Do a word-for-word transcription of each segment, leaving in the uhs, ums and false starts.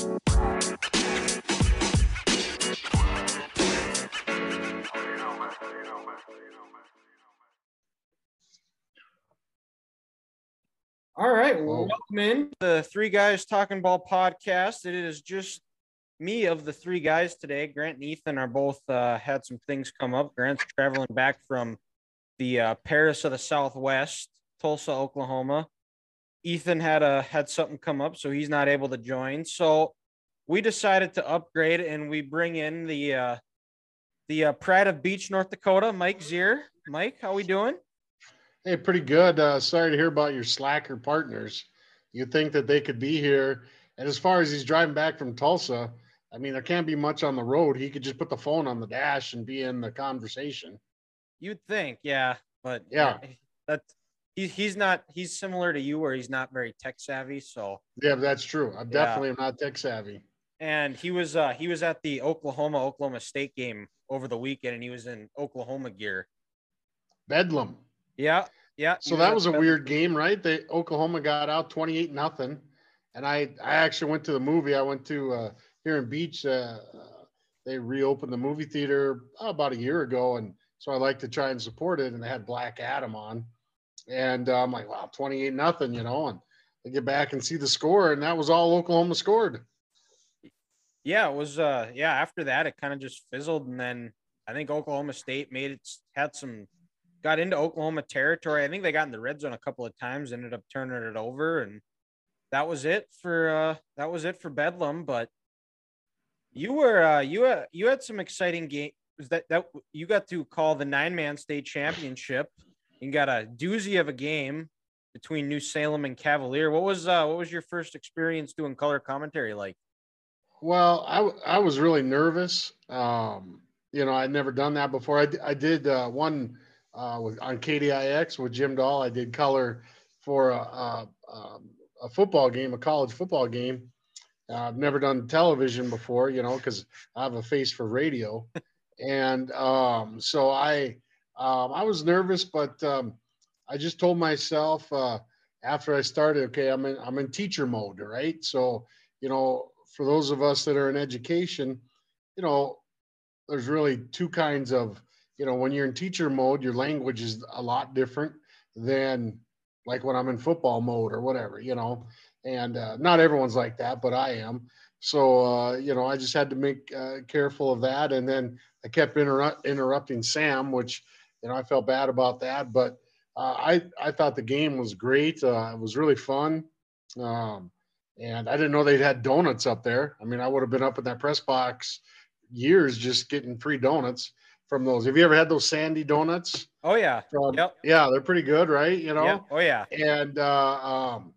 All right, well, welcome in the Three Guys Talking Ball podcast. It is just me of the three guys today. Grant and Ethan are both uh, had some things come up. Grant's traveling back from the uh, Paris of the Southwest, Tulsa, Oklahoma. Ethan had a had something come up, so he's not able to join. So we decided to upgrade, and we bring in the uh, the uh, pride of Beach, North Dakota, Mike Zier. Mike, how we doing? Hey, pretty good. Uh, sorry to hear about your slacker partners. You'd think that they could be here. And as far as he's driving back from Tulsa, I mean, there can't be much on the road. He could just put the phone on the dash and be in the conversation. You'd think, yeah. But yeah, yeah that's, he, he's not, he's similar to you where he's not very tech savvy. So yeah, that's true. I definitely yeah. am not tech savvy. And he was, uh, he was at the Oklahoma, Oklahoma State game over the weekend, and he was in Oklahoma gear. Bedlam. Yeah, yeah. So that was a weird game, right? They Oklahoma got out twenty-eight nothing, and I I actually went to the movie. I went to uh, here in Beach. Uh, they reopened the movie theater about a year ago, and so I like to try and support it. And they had Black Adam on, and uh, I'm like, wow, twenty-eight nothing, you know. And I get back and see the score, and that was all Oklahoma scored. Yeah, it was. Uh, yeah, after that, it kind of just fizzled, and then I think Oklahoma State made it had some. Got into Oklahoma territory. I think they got in the red zone a couple of times, ended up turning it over. And that was it for, uh, that was it for Bedlam. But you were, uh, you, uh, you had some exciting games that, that you got to call the nine man state championship. You got a doozy of a game between New Salem and Cavalier. What was, uh, what was your first experience doing color commentary like? Well, I, I was really nervous. Um, you know, I'd never done that before. I, I did, uh, one, Uh, with, on K D I X with Jim Dahl. I did color for a, a, a football game, a college football game. Uh, I've never done television before, you know, because I have a face for radio. And um, so I um, I was nervous, but um, I just told myself uh, after I started, okay, I'm in, I'm in teacher mode, right? So, you know, for those of us that are in education, you know, there's really two kinds of, you know, when you're in teacher mode, your language is a lot different than like when I'm in football mode or whatever, you know, and uh, not everyone's like that, but I am. So, uh, you know, I just had to make uh, careful of that. And then I kept interrupt interrupting Sam, which, you know, I felt bad about that, but uh, I, I thought the game was great. Uh, it was really fun. Um, and I didn't know they had donuts up there. I mean, I would have been up in that press box years, just getting free donuts from those. Have you ever had those Sandy donuts? Oh yeah. From, yep. Yeah. They're pretty good. Right. You know? Yep. Oh yeah. And, uh, um,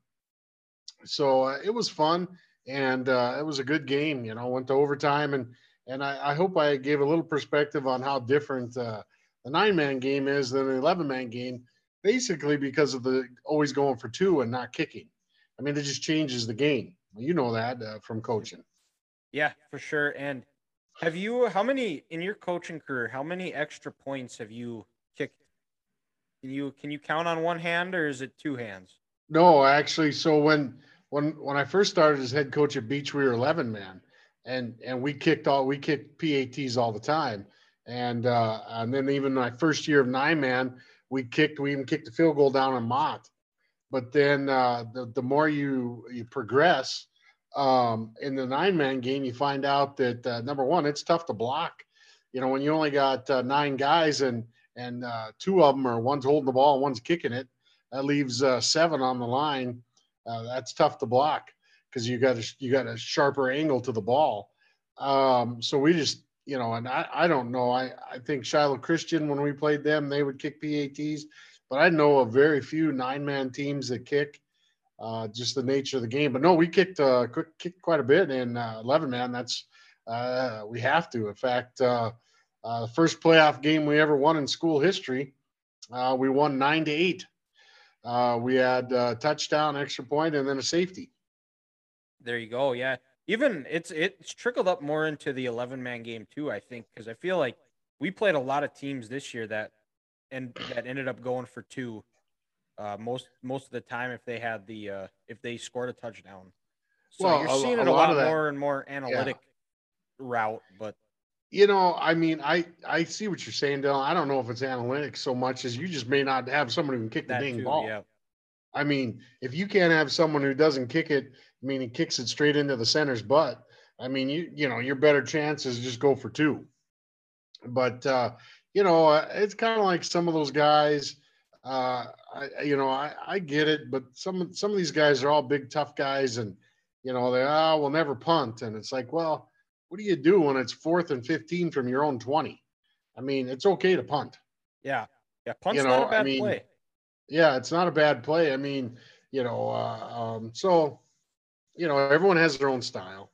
so uh, it was fun, and, uh, it was a good game, you know, went to overtime, and, and I, I hope I gave a little perspective on how different, uh, the nine man game is than the eleven man game, basically because of the always going for two and not kicking. I mean, it just changes the game. You know that uh, from coaching. Yeah, for sure. And have you, how many in your coaching career, how many extra points have you kicked? Can you, can you count on one hand, or is it two hands? No, actually. So when, when, when I first started as head coach at Beach, we were eleven man, and, and we kicked all, we kicked P A Ts all the time. And, uh, and then even my first year of nine man, we kicked, we even kicked a field goal down in Mott. But then uh, the, the more you, you progress, um in the nine man game, you find out that uh, number one, it's tough to block, you know, when you only got uh, nine guys, and and uh two of them are, one's holding the ball, one's kicking it, that leaves uh seven on the line. Uh, that's tough to block because you got a, you got a sharper angle to the ball. Um so we just, you know, and i i don't know, i i think Shiloh Christian, when we played them, they would kick P A Ts, but I know of very few nine man teams that kick. Uh, just the nature of the game. But no, we kicked, uh, kicked quite a bit in uh, eleven man. That's uh, we have to. In fact, uh, uh, the first playoff game we ever won in school history, uh, we won nine to eight. Uh, we had a touchdown, extra point, and then a safety. There you go. Yeah, even it's it's trickled up more into the eleven man game too, I think, because I feel like we played a lot of teams this year that and that ended up going for two. Uh, most most of the time, if they had the uh, if they scored a touchdown. So well, you're a, seeing it a, a lot, lot that, more and more analytic yeah. route, but you know, I mean, I, I see what you're saying, Dale. I don't know if it's analytics so much as you just may not have someone who can kick the dang too, ball. Yeah. I mean, if you can't have someone who doesn't kick it, I mean, he kicks it straight into the center's butt. I mean, you, you know, your better chance is just go for two. But, uh, you know, uh, it's kind of like some of those guys, uh, I, you know, I, I get it, but some, some of these guys are all big, tough guys and, you know, they, oh, we'll never punt. And it's like, well, what do you do when it's fourth and fifteen from your own twenty? I mean, it's okay to punt. Yeah. Yeah. Punt's you know, not a bad I mean, play. Yeah. It's not a bad play. I mean, you know, uh, um, so, you know, everyone has their own style.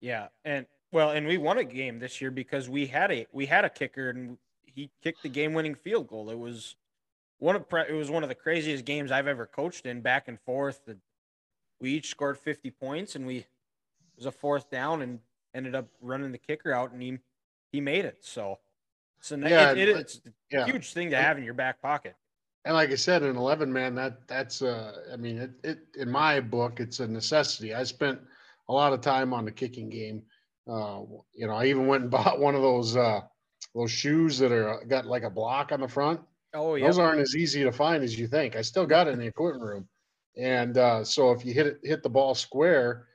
Yeah. And well, and we won a game this year because we had a, we had a kicker and he kicked the game winning field goal. It was one of, it was one of the craziest games I've ever coached in, back and forth. We each scored fifty points and we, was a fourth down and ended up running the kicker out and he, he made it. So, so yeah, it, it, it's a yeah. huge thing to have in your back pocket. And like I said, an eleven man, that that's uh I mean, it, it, in my book, it's a necessity. I spent a lot of time on the kicking game. Uh, you know, I even went and bought one of those, uh, those shoes that are got like a block on the front. Oh yeah. Those aren't as easy to find as you think. I still got it in the equipment room. And uh, so if you hit it, hit the ball square,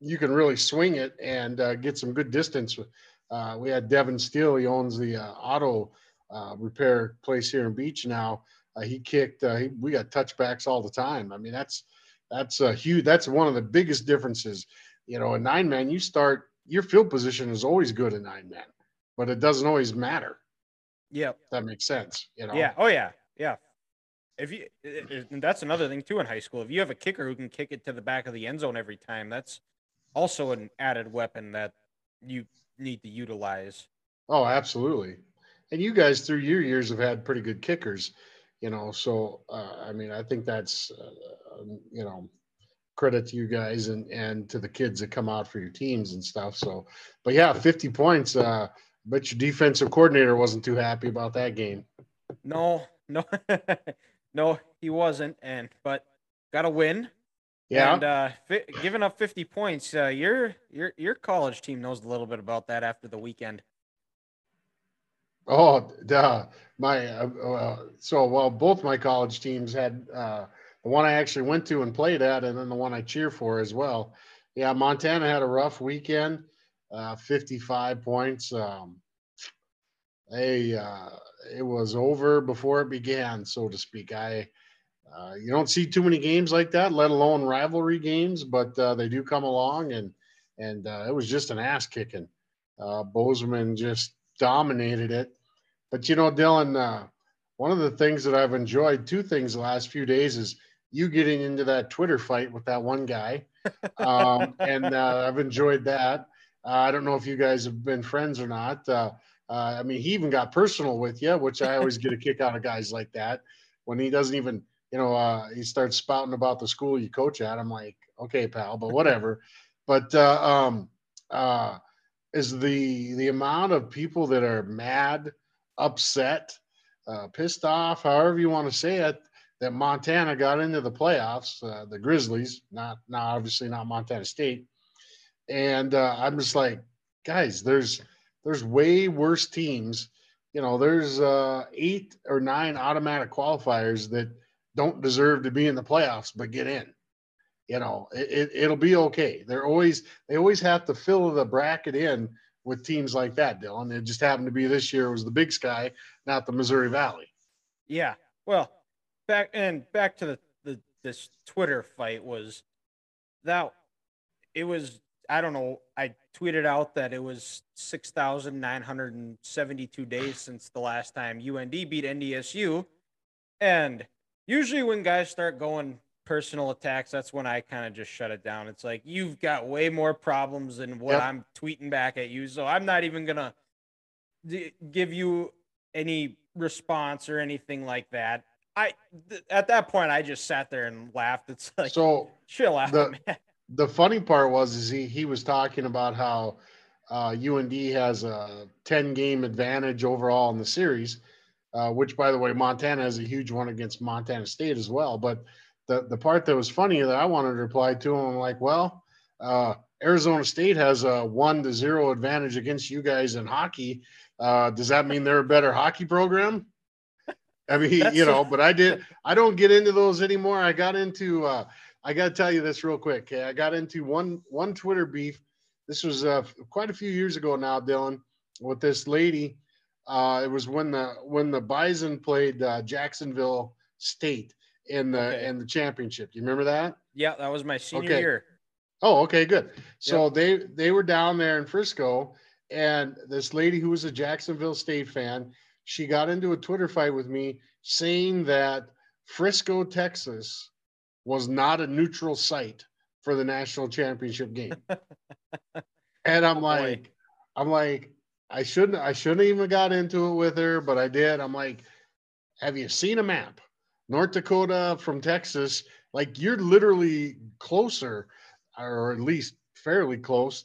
you can really swing it and uh, get some good distance. Uh, we had Devin Steele. He owns the uh, auto uh, repair place here in Beach now. Uh, he kicked, uh, he, we got touchbacks all the time. I mean, that's, that's a huge, that's one of the biggest differences, you know, a nine man, you start, your field position is always good in nine man, but it doesn't always matter. Yeah. That makes sense. You know? Yeah. Oh yeah. Yeah. If you, and that's another thing too in high school. If you have a kicker who can kick it to the back of the end zone every time, that's also an added weapon that you need to utilize. Oh, absolutely. And you guys through your years have had pretty good kickers, you know, so, uh, I mean, I think that's, uh, you know, credit to you guys and, and to the kids that come out for your teams and stuff. So, but yeah, fifty points, uh, but your defensive coordinator wasn't too happy about that game. No, no, no, he wasn't. And, but got a win. Yeah, and uh, fi- giving up fifty points, uh, your your your college team knows a little bit about that after the weekend. Oh, duh. my! Uh, uh, so well, both my college teams had uh, the one I actually went to and played at, and then the one I cheer for as well. Yeah, Montana had a rough weekend, uh, fifty-five points. Um, they uh, it was over before it began, so to speak. I. Uh, you don't see too many games like that, let alone rivalry games, but uh, they do come along, and and uh, it was just an ass kicking. Uh, Bozeman just dominated it. But, you know, Dylan, uh, one of the things that I've enjoyed, two things the last few days, is you getting into that Twitter fight with that one guy, um, and uh, I've enjoyed that. Uh, I don't know if you guys have been friends or not. Uh, uh, I mean, he even got personal with you, which I always get a kick out of guys like that when he doesn't even – you know, uh, he starts spouting about the school you coach at. I'm like, okay, pal, but whatever. But uh, um, uh, is the the amount of people that are mad, upset, uh, pissed off, however you want to say it, that Montana got into the playoffs, uh, the Grizzlies, not, not obviously not Montana State. And uh, I'm just like, guys, there's there's way worse teams. You know, there's uh, eight or nine automatic qualifiers that don't deserve to be in the playoffs, but get in. You know, it, it, it'll be okay. They're always, they always have to fill the bracket in with teams like that, Dylan. It just happened to be this year was the Big Sky, not the Missouri Valley. Yeah. Well, back and back to the, the this Twitter fight was that it was, I don't know. I tweeted out that it was six thousand nine hundred seventy-two days since the last time U N D beat N D S U. And usually when guys start going personal attacks, that's when I kind of just shut it down. It's like, you've got way more problems than what yep. I'm tweeting back at you. So I'm not even going to d- give you any response or anything like that. I, th- at that point, I just sat there and laughed. It's like, so chill out, the, man. The funny part was, is he, he was talking about how uh, U N D has a ten game advantage overall in the series. Uh, which, by the way, Montana has a huge one against Montana State as well. But the, the part that was funny that I wanted to reply to him, I'm like, well, uh, Arizona State has a one to zero advantage against you guys in hockey. Uh, does that mean they're a better hockey program? I mean, That's you know, a- but I did, I don't get into those anymore. I got into, uh, I got to tell you this real quick. Okay. I got into one, one Twitter beef. This was uh, quite a few years ago now, Dylan, with this lady. Uh, it was when the, when the Bison played uh, Jacksonville State in the, okay. in the championship. You remember that? Yeah. That was my senior okay. year. Oh, okay, good. So yep. they, they were down there in Frisco, and this lady who was a Jacksonville State fan, she got into a Twitter fight with me saying that Frisco, Texas was not a neutral site for the national championship game. And I'm oh, like, boy. I'm like, I shouldn't, I shouldn't even got into it with her, but I did. I'm like, have you seen a map? North Dakota from Texas, like you're literally closer, or at least fairly close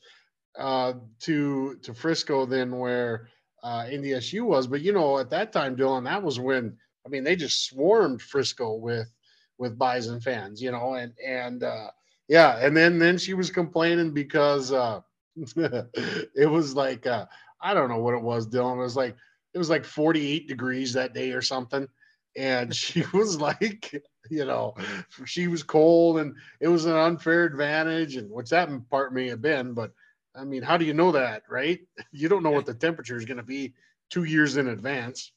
uh, to to Frisco than where uh, N D S U was. But, you know, at that time, Dylan, that was when, I mean, they just swarmed Frisco with with Bison fans, you know, and, and uh, yeah. And then, then she was complaining because uh, it was like, uh, I don't know what it was, Dylan. It was like, it was like forty-eight degrees that day or something. And she was like, you know, she was cold and it was an unfair advantage. And which that part may have been, but I mean, how do you know that, right? You don't know what the temperature is going to be two years in advance.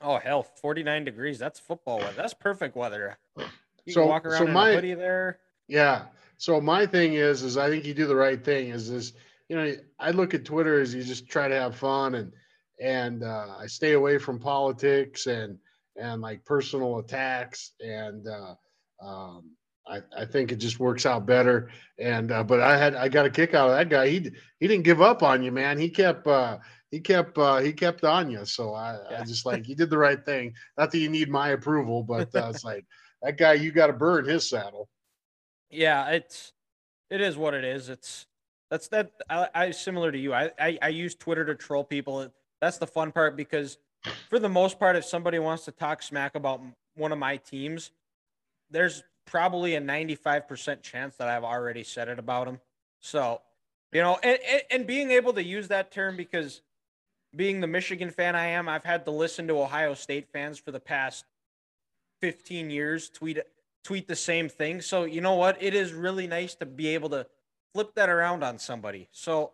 Oh, hell, forty-nine degrees. That's football weather. That's perfect weather. You so, can walk around so in my, a hoodie there. Yeah. So my thing is, is I think you do the right thing is this, you know, I look at Twitter as you just try to have fun and, and uh, I stay away from politics and, and like personal attacks. And uh, um, I, I think it just works out better. And, uh, but I had, I got a kick out of that guy. He, he didn't give up on you, man. He kept, uh, he kept, uh, he kept on you. So I, yeah. I just like, you did the right thing. Not that you need my approval, but uh, it's like that guy, you got to burn his saddle. Yeah. It's, it is what it is. It's that's that I, I similar to you. I, I, I use Twitter to troll people. That's the fun part because for the most part, if somebody wants to talk smack about one of my teams, there's probably a ninety-five percent chance that I've already said it about them. So, you know, and, and being able to use that term because being the Michigan fan I am, I've had to listen to Ohio State fans for the past fifteen years tweet tweet the same thing. So, you know what? It is really nice to be able to flip that around on somebody. So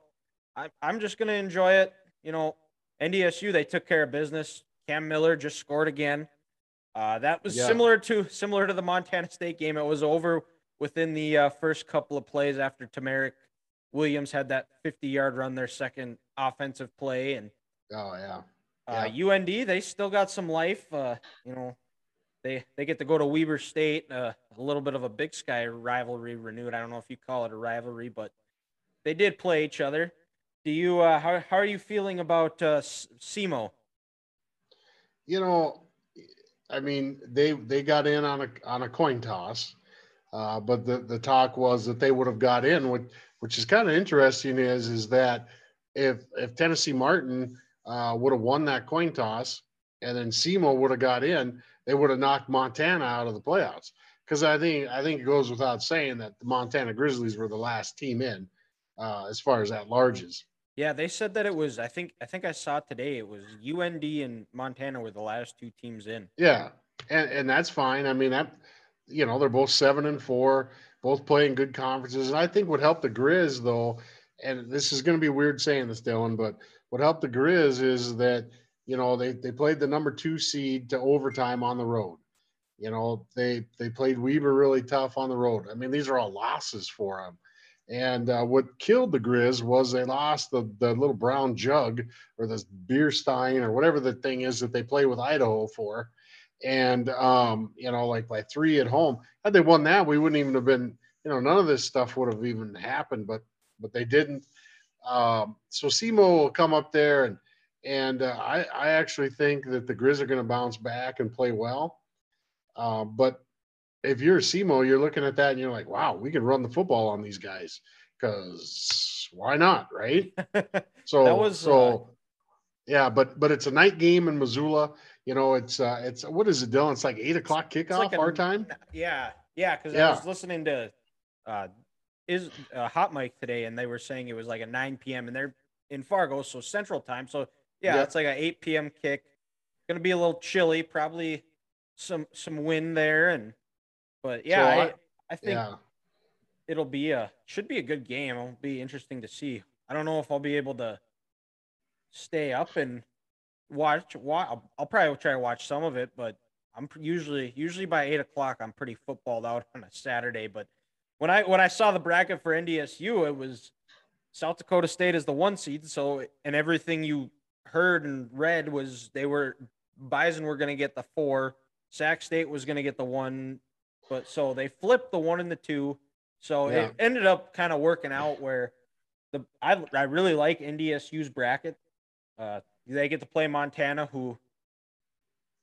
I, I'm just going to enjoy it, you know. N D S U, they took care of business. Cam Miller just scored again. Uh, that was yeah. similar to similar to the Montana State game. It was over within the uh, first couple of plays after Tamarick Williams had that fifty-yard run, their second offensive play. And oh yeah, yeah. Uh, U N D, they still got some life. Uh, you know, they they get to go to Weber State, uh, a little bit of a Big Sky rivalry renewed. I don't know if you call it a rivalry, but they did play each other. Do you, uh, how, how are you feeling about uh, Semo? You know, I mean, they, they got in on a, on a coin toss, uh, but the, the talk was that they would have got in, which, which is kind of interesting is, is that if, if Tennessee Martin uh, would have won that coin toss and then Semo would have got in, they would have knocked Montana out of the playoffs. Cause I think, I think it goes without saying that the Montana Grizzlies were the last team in uh, as far as at larges. Yeah, they said that it was, I think, I think I saw it today. It was U N D and Montana were the last two teams in. Yeah. And and that's fine. I mean, that, you know, they're both seven and four, both playing good conferences. And I think what helped the Grizz though, and this is going to be weird saying this, Dylan, but what helped the Grizz is that, you know, they, they played the number two seed to overtime on the road. You know, they, they played Weber really tough on the road. I mean, these are all losses for them. And uh, what killed the Grizz was they lost the, the little brown jug or this beer stein or whatever the thing is that they play with Idaho for. And, um, you know, like by three at home, had they won that, we wouldn't even have been, you know, none of this stuff would have even happened, but, but they didn't. Um, so Semo will come up there and, and uh, I, I actually think that the Grizz are going to bounce back and play well. Uh, but, if you're a Semo, you're looking at that and you're like, wow, we can run the football on these guys because why not? Right. So, that was, so uh... yeah, but, but it's a night game in Missoula. You know, it's, uh, it's, what is it, Dylan? It's like eight o'clock kickoff like a, our time. Yeah. Yeah, because yeah. I was listening to uh, is uh, Hot Mic today, and they were saying it was like a nine p.m. and they're in Fargo, so Central Time. So yeah, yeah. it's like an eight p.m. kick. Going to be a little chilly, probably some some wind there, and but yeah, so I, I, I think yeah. it'll be a should be a good game. It'll be interesting to see. I don't know if I'll be able to stay up and watch. watch I'll, I'll probably try to watch some of it, but I'm usually usually by eight o'clock I'm pretty footballed out on a Saturday. But when I when I saw the bracket for N D S U, it was South Dakota State is the one seed. So and everything you heard and read was they were Bison were going to get the four, Sac State was going to get the one, but so they flipped the one and the two. So yeah. it ended up kind of working out where the I I really like N D S U's bracket. Uh, they get to play Montana, who.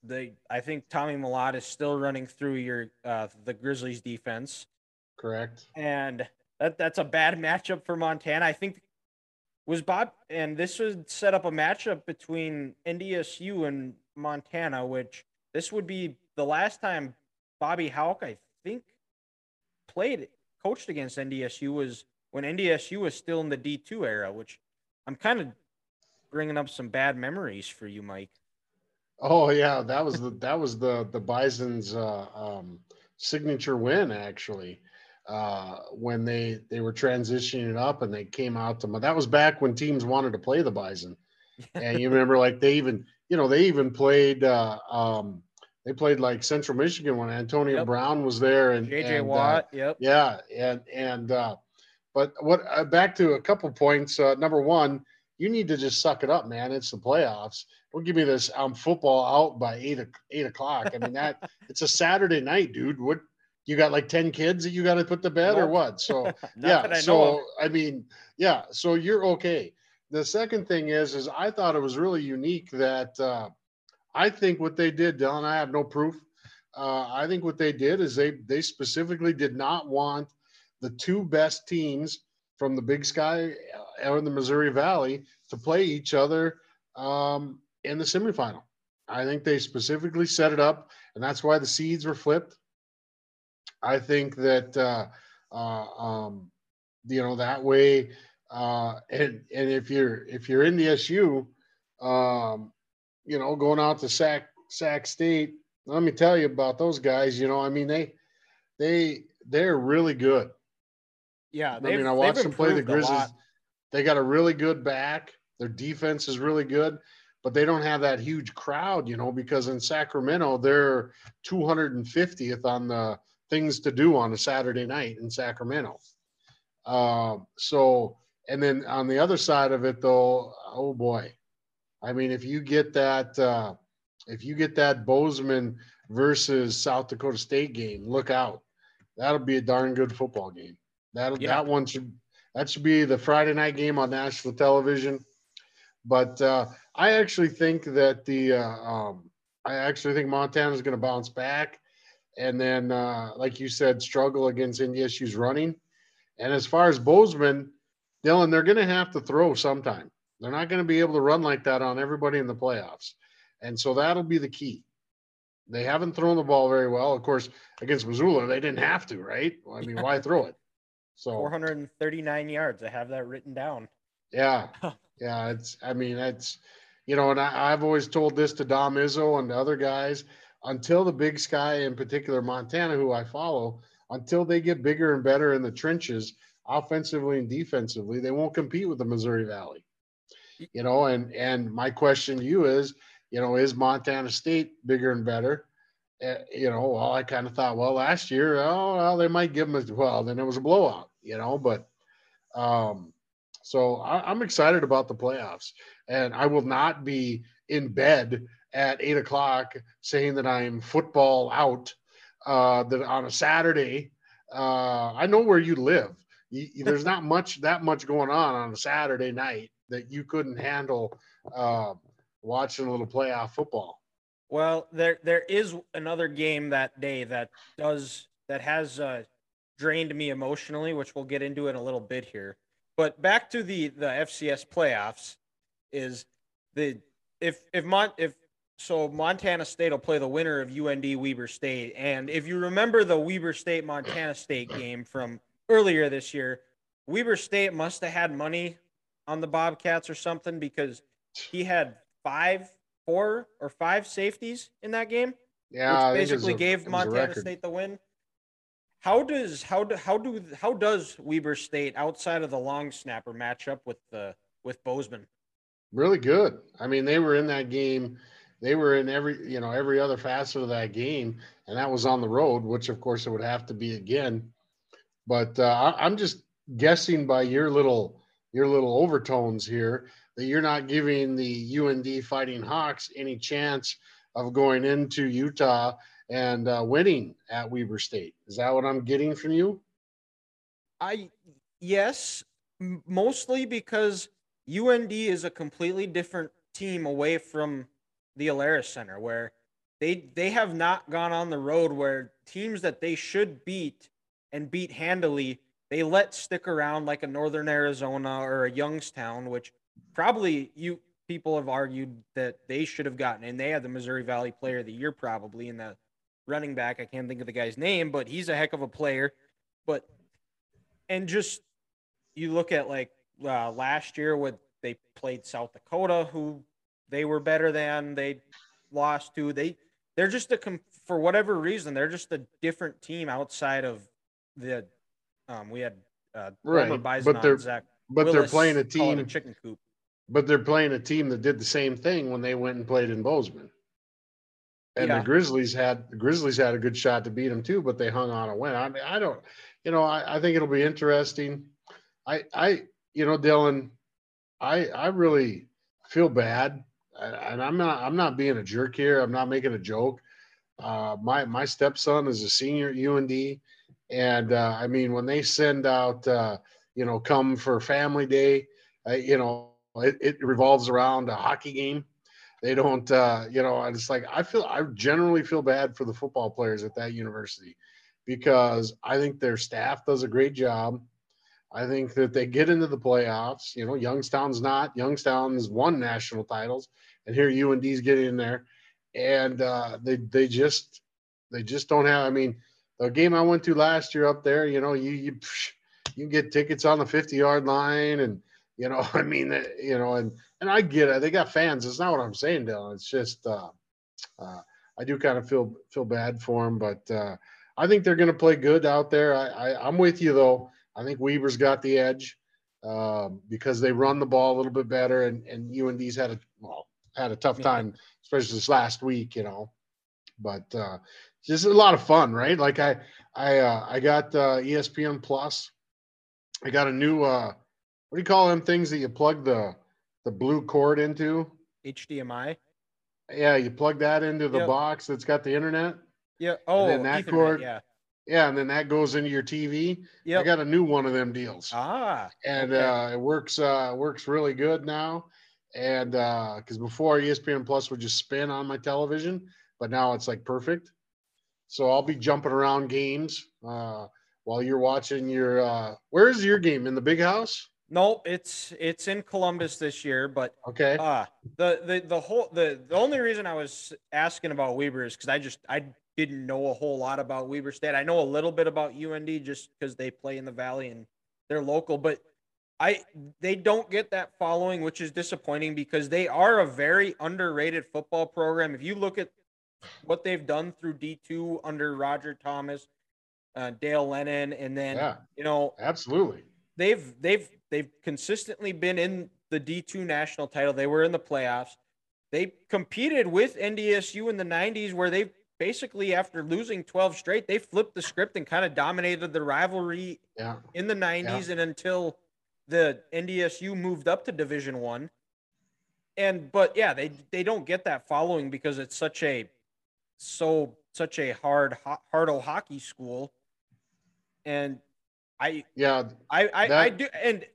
They, I think Tommy Malott is still running through your uh, the Grizzlies defense. Correct. And that that's a bad matchup for Montana. I think was Bob, and this would set up a matchup between N D S U and Montana, which this would be the last time Bobby Houck, I think, played, coached against N D S U was when N D S U was still in the D two era, which I'm kind of bringing up some bad memories for you, Mike. Oh yeah, that was the that was the the Bison's uh, um, signature win actually, uh, when they they were transitioning up and they came out to that was back when teams wanted to play the Bison, and you remember like they even you know they even played uh, um, they played like Central Michigan when Antonio yep. Brown was there and J J and, Watt, uh, yep, yeah, and and uh, but what uh, back to a couple points. Uh, number one, you need to just suck it up, man. It's the playoffs. Don't give me this. I'm um, football out by eight eight o'clock. I mean that it's a Saturday night, dude. What you got like ten kids that you got to put to bed nope. or what? So yeah. I so I mean, yeah. So you're okay. The second thing is, is I thought it was really unique that uh, I think what they did, Dylan. I have no proof. Uh, I think what they did is they they specifically did not want the two best teams from the Big Sky out in the Missouri Valley to play each other. Um, in the semifinal. I think they specifically set it up, and that's why the seeds were flipped. I think that, uh, uh, um, you know, that way, uh, and, and if you're, if you're in the S U, um, you know, going out to Sac, Sac State, let me tell you about those guys, you know, I mean, they, they, they're really good. Yeah. I mean, I watched them play the Grizzlies. They got a really good back. Their defense is really good. But they don't have that huge crowd, you know, because in Sacramento, they're two hundred fiftieth on the things to do on a Saturday night in Sacramento. Uh, so, and then on the other side of it, though, oh boy. I mean, if you get that, uh, if you get that Bozeman versus South Dakota State game, look out. That'll be a darn good football game. That yeah. that one should, that should be the Friday night game on national television. But uh, I actually think that the uh, um, I actually think Montana is going to bounce back, and then uh, like you said, struggle against N D S U's running. And as far as Bozeman, Dylan, they're going to have to throw sometime. They're not going to be able to run like that on everybody in the playoffs, and so that'll be the key. They haven't thrown the ball very well, of course. Against Missoula, they didn't have to, right? Well, I mean, yeah. why throw it? So four hundred thirty-nine yards. I have that written down. Yeah. Yeah, it's, I mean, it's, you know, and I, I've always told this to Dom Izzo and the other guys, until the Big Sky, in particular Montana, who I follow, until they get bigger and better in the trenches, offensively and defensively, they won't compete with the Missouri Valley. You know, and, and my question to you is, you know, is Montana State bigger and better? Uh, you know, well, I kind of thought, well, last year, oh, well, they might give them a, well, then it was a blowout, you know, but, um, so I'm excited about the playoffs, and I will not be in bed at eight o'clock saying that I'm football out uh, that on a Saturday. Uh, I know where you live. You, there's not much that much going on on a Saturday night that you couldn't handle uh, watching a little playoff football. Well, there there is another game that day that does that has uh, drained me emotionally, which we'll get into in a little bit here. But back to the, the F C S playoffs is the if if Mont if So Montana State will play the winner of U N D Weber State. And if you remember the Weber State Montana State game from earlier this year, Weber State must have had money on the Bobcats or something, because he had five, four or five safeties in that game. Yeah, which basically a, gave Montana State the win. How does how do, how do how does Weber State outside of the long snapper match up with the with Bozeman? Really good. I mean, they were in that game. They were in every, you know, every other facet of that game, and that was on the road, which of course it would have to be again. But uh, I'm just guessing by your little your little overtones here that you're not giving the U N D Fighting Hawks any chance of going into Utah and uh, winning at Weber State. Is that what I'm getting from you? I yes, m- mostly because U N D is a completely different team away from the Alaris Center, where they they have not gone on the road where teams that they should beat and beat handily, they let stick around, like a Northern Arizona or a Youngstown, which probably you people have argued that they should have gotten. And they had the Missouri Valley Player of the Year probably in the running back. I can't think of the guy's name, but he's a heck of a player. But and just you look at like uh, last year when they played South Dakota, who they were better than, they lost to. They they're just a for whatever reason they're just a different team outside of the. Um, we had uh, right, Bison but they're Zach but Willis, they're playing a team a chicken coop. But they're playing a team that did the same thing when they went and played in Bozeman. And yeah. the Grizzlies had the Grizzlies had a good shot to beat them too, but they hung on and went. I mean, I don't, you know, I, I think it'll be interesting. I, I, you know, Dylan, I, I really feel bad, and I'm not, I'm not being a jerk here. I'm not making a joke. Uh, my, my stepson is a senior at U N D, and uh, I mean, when they send out, uh, you know, come for family day, uh, you know. It, it revolves around a hockey game. They don't, uh, you know, it's like I feel I generally feel bad for the football players at that university, because I think their staff does a great job. I think that they get into the playoffs. You know, Youngstown's not. Youngstown's won national titles, and here U N D's getting in there, and uh, they they just they just don't have. I mean, the game I went to last year up there, you know, you you you can get tickets on the fifty yard line and. You know, I mean, you know, and, and I get it. They got fans. It's not what I'm saying, Dylan. It's just uh, uh, I do kind of feel feel bad for them. But uh, I think they're going to play good out there. I, I, I'm with you, though. I think Weber's got the edge uh, because they run the ball a little bit better. And, and U N D's had a well, had a tough time, especially this last week, you know. But uh, just a lot of fun, right? Like I I, uh, I got uh, E S P N Plus. I got a new uh, – what do you call them things that you plug the the blue cord into? H D M I. Yeah, you plug that into the yep. box that's got the internet. Yeah. Oh, and then that Ethernet, cord. Yeah. Yeah, and then that goes into your T V. Yeah. I got a new one of them deals. Ah. And okay. uh, it works. Uh, works really good now. And because uh, before E S P N Plus would just spin on my television, but now it's like perfect. So I'll be jumping around games uh, while you're watching your. Uh, where is your game? In the big house? No, it's it's in Columbus this year, but okay. Uh, the, the the whole the, the only reason I was asking about Weber is because I just I didn't know a whole lot about Weber State. I know a little bit about U N D just because they play in the Valley and they're local, but I they don't get that following, which is disappointing because they are a very underrated football program. If you look at what they've done through D two under Roger Thomas, uh, Dale Lennon, and then yeah, you know absolutely they've they've. They've consistently been in the D two national title. They were in the playoffs. They competed with N D S U in the nineties, where they basically, after losing twelve straight, they flipped the script and kind of dominated the rivalry yeah. in the nineties yeah. and until the N D S U moved up to Division One. And but yeah, they they don't get that following because it's such a so such a hard hard-o hockey school, and I yeah I I, that... I do and.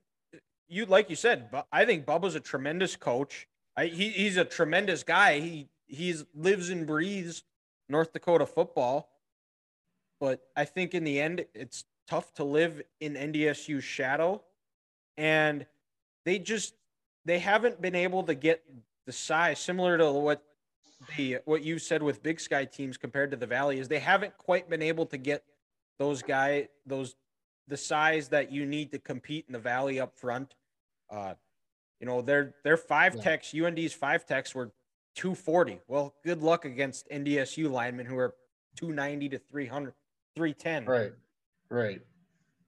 You like you said, but I think Bubba's a tremendous coach. I, he he's a tremendous guy. He he's lives and breathes North Dakota football. But I think in the end, it's tough to live in N D S U's shadow, and they just they haven't been able to get the size similar to what the what you said with Big Sky teams compared to the Valley is they haven't quite been able to get those guy those the size that you need to compete in the Valley up front. Uh, you know, their their five yeah. techs, U N D's five techs were two forty. Well, good luck against N D S U linemen who are two ninety to three hundred, three ten. Right, right.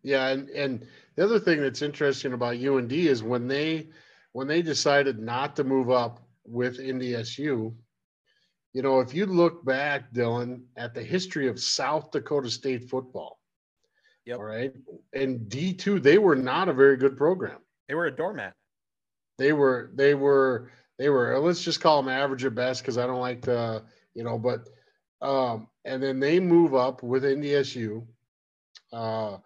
Yeah, and, and the other thing that's interesting about U N D is when they when they decided not to move up with N D S U, you know, if you look back, Dylan, at the history of South Dakota State football, yep. all right, and D two, they were not a very good program. They were a doormat. They were, they were, they were, let's just call them average at best because I don't like the, you know, but, um, and then they move up with N D S U, uh,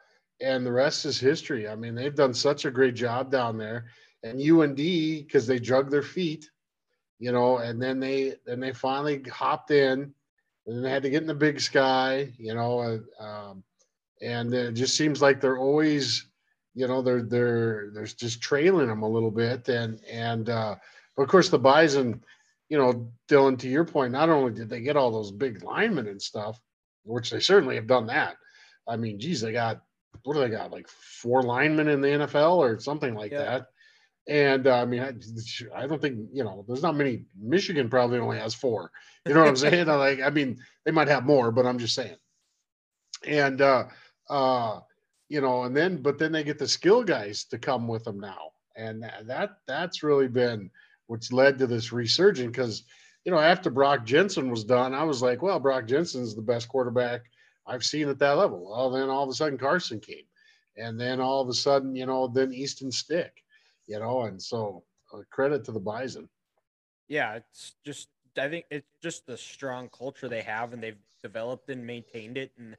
and the rest is history. I mean, they've done such a great job down there. And U N D, because they drug their feet, you know, and then they then they finally hopped in, and then they had to get in the Big Sky, you know, uh, um, and it just seems like they're always, you know, they're they're they're just trailing them a little bit, and and uh, but of course the Bison, you know, Dylan, to your point, not only did they get all those big linemen and stuff, which they certainly have done that. I mean, geez, they got what do they got like four linemen in the N F L or something like yeah. that. And uh, I mean, I, I don't think, you know, there's not many. Michigan probably only has four, you know what I'm saying? I like, I mean, they might have more, but I'm just saying. And, uh, uh, you know, and then, but then they get the skill guys to come with them now. And that, that's really been what's led to this resurgence. Cause you know, after Brock Jensen was done, I was like, well, Brock Jensen's the best quarterback I've seen at that level. Well, then all of a sudden Carson came, and then all of a sudden, you know, then Easton Stick. You know, and so uh, credit to the Bison. Yeah, it's just, I think it's just the strong culture they have, and they've developed and maintained it. And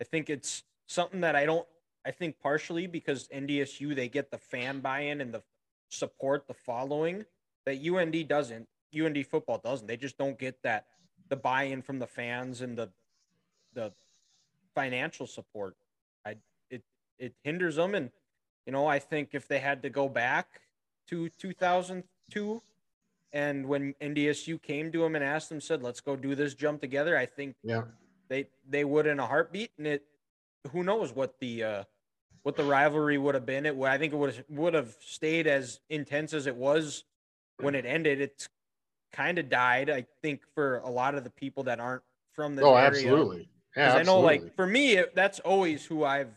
I think it's something that I don't, I think partially because N D S U, they get the fan buy-in and the support, the following that U N D doesn't, U N D football doesn't. They just don't get that, the buy-in from the fans and the, the financial support. I, it, it hinders them. And, you know, I think if they had to go back to two thousand two and when N D S U came to them and asked them, said, let's go do this jump together, I think yeah. they they would in a heartbeat. And it, who knows what the uh, what the rivalry would have been. It I think it would would have stayed as intense as it was when it ended. It's kind of died, I think, for a lot of the people that aren't from this oh, area. Oh, absolutely. Yeah, absolutely. I know, like, for me, it, that's always who I've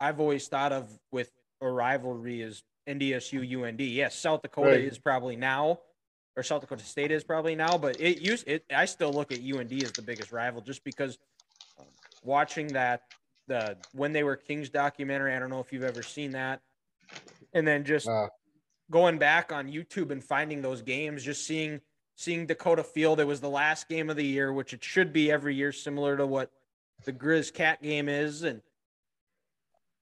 I've always thought of with a rivalry is N D S U, U N D. Yes, South Dakota right. is probably now, or South Dakota State is probably now, but it used it. I still look at U N D as the biggest rival just because um, watching that, the When They Were Kings documentary, I don't know if you've ever seen that. And then just uh, going back on YouTube and finding those games, just seeing, seeing Dakota Field. It was the last game of the year, which it should be every year, similar to what the Grizz Cat game is. And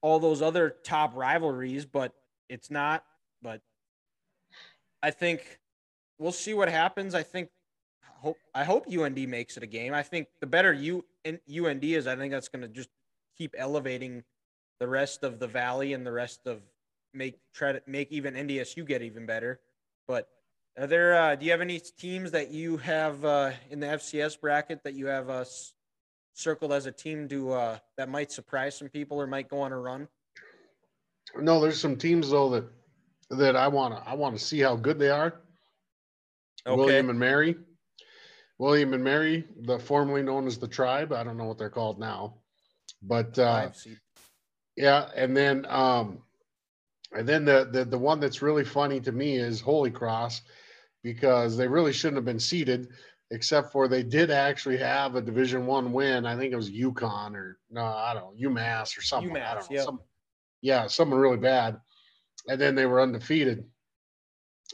all those other top rivalries, but it's not. But I think we'll see what happens. I think hope I hope U N D makes it a game. I think the better U and U N D is, I think that's going to just keep elevating the rest of the Valley and the rest of make try to make even N D S U get even better. But are there? Uh, do you have any teams that you have uh, in the F C S bracket that you have us? Uh, circled as a team to uh that might surprise some people or might go on a run? No, there's some teams though that that I want to I want to see how good they are. Okay. William and Mary William and Mary the formerly known as the Tribe. I don't know what they're called now, but uh yeah. And then um and then the, the the one that's really funny to me is Holy Cross, because they really shouldn't have been seeded, except for they did actually have a Division One win. I think it was UConn or no, I don't know, UMass or something. UMass, I don't know, yep. some, yeah, something really bad. And then they were undefeated.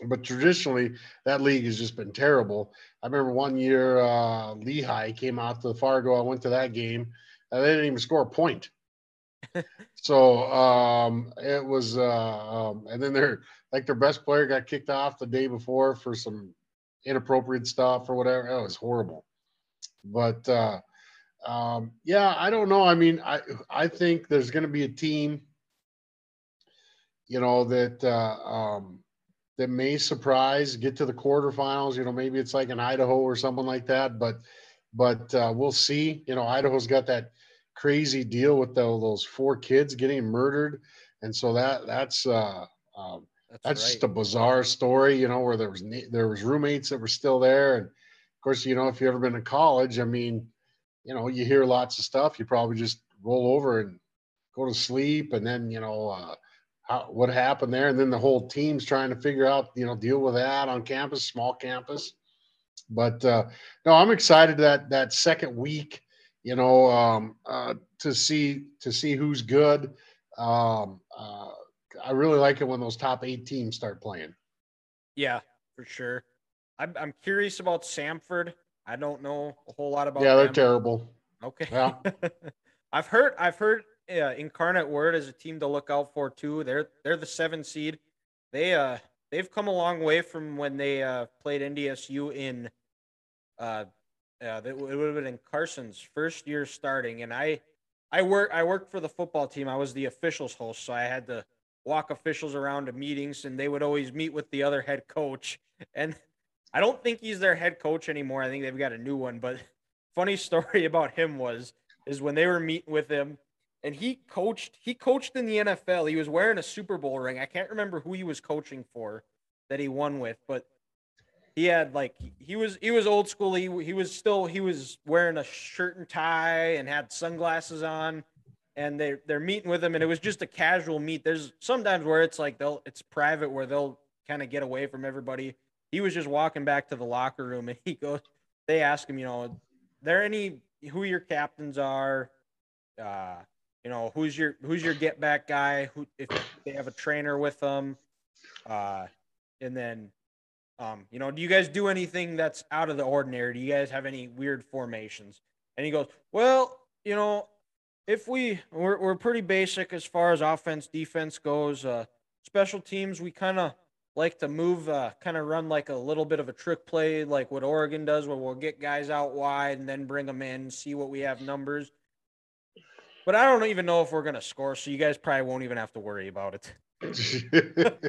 But traditionally, that league has just been terrible. I remember one year uh, Lehigh came out to Fargo. I went to that game, and they didn't even score a point. so um, it was, uh, um, and then their like their best player got kicked off the day before for some inappropriate stuff or whatever. It was horrible. But uh um yeah, I don't know. I mean, I I think there's going to be a team, you know, that uh um that may surprise, get to the quarterfinals. You know, maybe it's like an Idaho or something like that, but but uh, we'll see. You know, Idaho's got that crazy deal with the, those four kids getting murdered, and so that that's uh, uh, that's, that's right. Just a bizarre story. You know, where there was there was roommates that were still there, and of course, you know, if you've ever been to college, I mean, you know, you hear lots of stuff. You probably just roll over and go to sleep, and then you know. Uh, How, what happened there, and then the whole team's trying to figure out, you know, deal with that on campus, small campus. But uh, no, I'm excited that that second week, you know, um, uh, to see to see who's good. Um, uh, I really like it when those top eight teams start playing. Yeah, for sure. I'm, I'm curious about Samford. I don't know a whole lot about. Yeah, they're them. Terrible. Okay. Yeah. I've heard. I've heard. Yeah, Incarnate Word is a team to look out for too. They're they're the seven seed. They uh they've come a long way from when they uh, played N D S U in uh uh it would have been in Carson's first year starting. And I I work I worked for the football team. I was the officials host, so I had to walk officials around to meetings, and they would always meet with the other head coach. And I don't think he's their head coach anymore. I think they've got a new one. But funny story about him was is when they were meeting with him. And he coached, he coached in the N F L. He was wearing a Super Bowl ring. I can't remember who he was coaching for that he won with, but he had like, he was, he was old school. He, he was still, he was wearing a shirt and tie and had sunglasses on, and they, they're meeting with him. And it was just a casual meet. There's sometimes where it's like, they'll, it's private where they'll kind of get away from everybody. He was just walking back to the locker room, and he goes, they ask him, you know, are there any, who your captains are, uh, you know, who's your who's your get back guy? Who, if they have a trainer with them, uh, and then, um, you know, do you guys do anything that's out of the ordinary? Do you guys have any weird formations? And he goes, well, you know, if we we're, we're pretty basic as far as offense defense goes. Uh, special teams, we kind of like to move, uh, kind of run like a little bit of a trick play, like what Oregon does, where we'll get guys out wide and then bring them in, see what we have numbers. But I don't even know if we're going to score, so you guys probably won't even have to worry about it.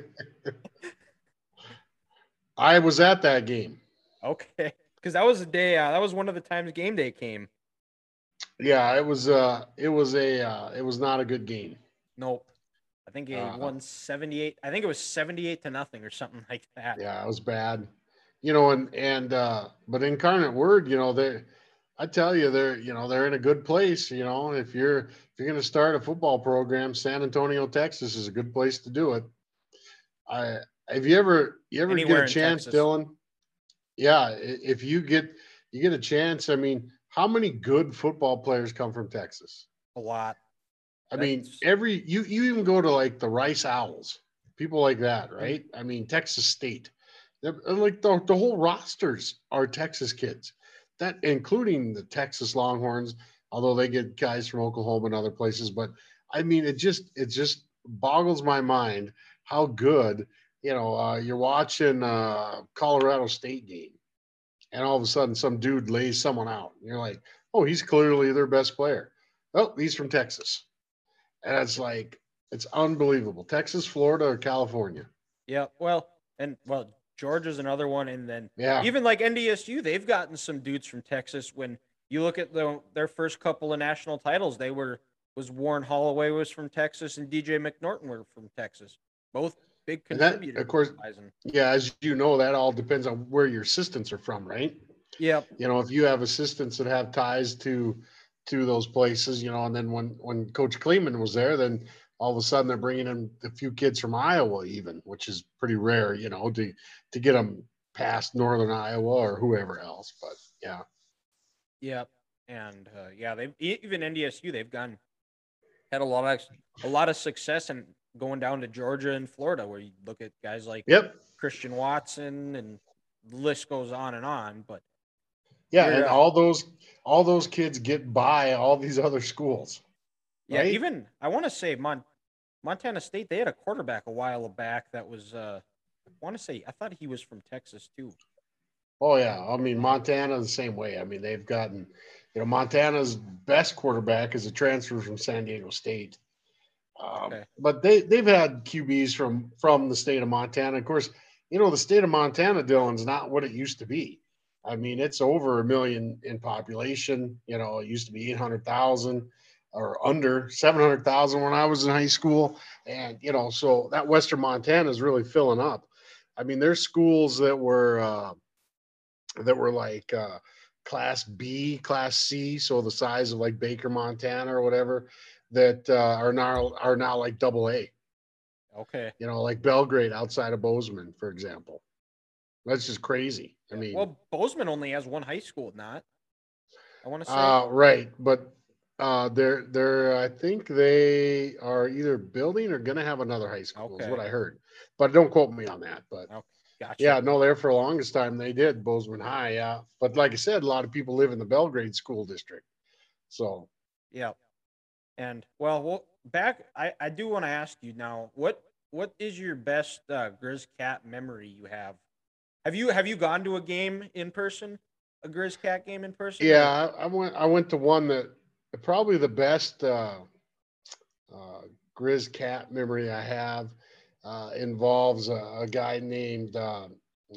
I was at that game. Okay. Because that was the day uh, – that was one of the times game day came. Yeah, it was uh, – it was a uh, – it was not a good game. Nope. I think it uh, won seventy-eight – I think it was seventy-eight to nothing or something like that. Yeah, it was bad. You know, and, and – uh, but Incarnate Word, you know, they – I tell you, they're, you know, they're in a good place. You know, if you're, if you're going to start a football program, San Antonio, Texas is a good place to do it. I, have you ever, you ever Anywhere get a chance, Texas. Dylan? Yeah. If you get, you get a chance. I mean, how many good football players come from Texas? A lot. I That's... mean, every, you, you even go to like the Rice Owls, people like that. Right. Mm-hmm. I mean, Texas State, like the, the whole rosters are Texas kids. That including the Texas Longhorns, although they get guys from Oklahoma and other places. But I mean, it just, it just boggles my mind how good, you know, uh, you're watching a Colorado State game, and all of a sudden some dude lays someone out. And you're like, oh, he's clearly their best player. Oh, he's from Texas. And it's like, it's unbelievable. Texas, Florida, or California. Yeah. Well, and well, Georgia's another one, and then yeah. even like N D S U, they've gotten some dudes from Texas. When you look at the, their first couple of national titles, they were was Warren Holloway was from Texas, and D J McNorton were from Texas. Both big contributors. That, of course, yeah, as you know, that all depends on where your assistants are from, right? Yeah. You know, if you have assistants that have ties to to those places, you know, and then when when Coach Kleeman was there, then all of a sudden they're bringing in a few kids from Iowa even, which is pretty rare, you know, to, to get them past Northern Iowa or whoever else. But yeah. Yeah. And uh, yeah, they've even N D S U, they've gone, had a lot of, a lot of success in going down to Georgia and Florida, where you look at guys like yep. Christian Watson, and the list goes on and on, but yeah. And uh, all those, all those kids get by all these other schools. Right? Yeah. Even I want to say Mont. Montana State, they had a quarterback a while back that was, uh, I want to say, I thought he was from Texas too. Oh, yeah. I mean, Montana the same way. I mean, they've gotten, you know, Montana's best quarterback is a transfer from San Diego State. Um, okay. But they, they've had Q Bs from, from the state of Montana. Of course, you know, the state of Montana, Dylan's not what it used to be. I mean, it's over a million in population. You know, it used to be eight hundred thousand or under seven hundred thousand when I was in high school. And, you know, so that Western Montana is really filling up. I mean, there's schools that were, uh, that were like uh, class B, class C. So the size of like Baker, Montana or whatever, that uh, are now, are now like double A. Okay. You know, like Belgrade outside of Bozeman, for example. That's just crazy. I mean, well, Bozeman only has one high school, not, I want to say. Uh, right. But uh, they're, they're, I think they are either building or going to have another high school, okay, is what I heard. But don't quote me on that. But okay. Gotcha. Yeah, no, there for the longest time they did, Bozeman High. Yeah. Uh, but like I said, a lot of people live in the Belgrade school district. So, yeah. And well, well back, I, I do want to ask you now, what, what is your best uh, Grizz Cat memory you have? Have you have you gone to a game in person, a Grizz Cat game in person? Yeah, I, I went. I went to one that probably the best uh, uh, Grizz Cat memory I have uh, involves a, a guy named uh,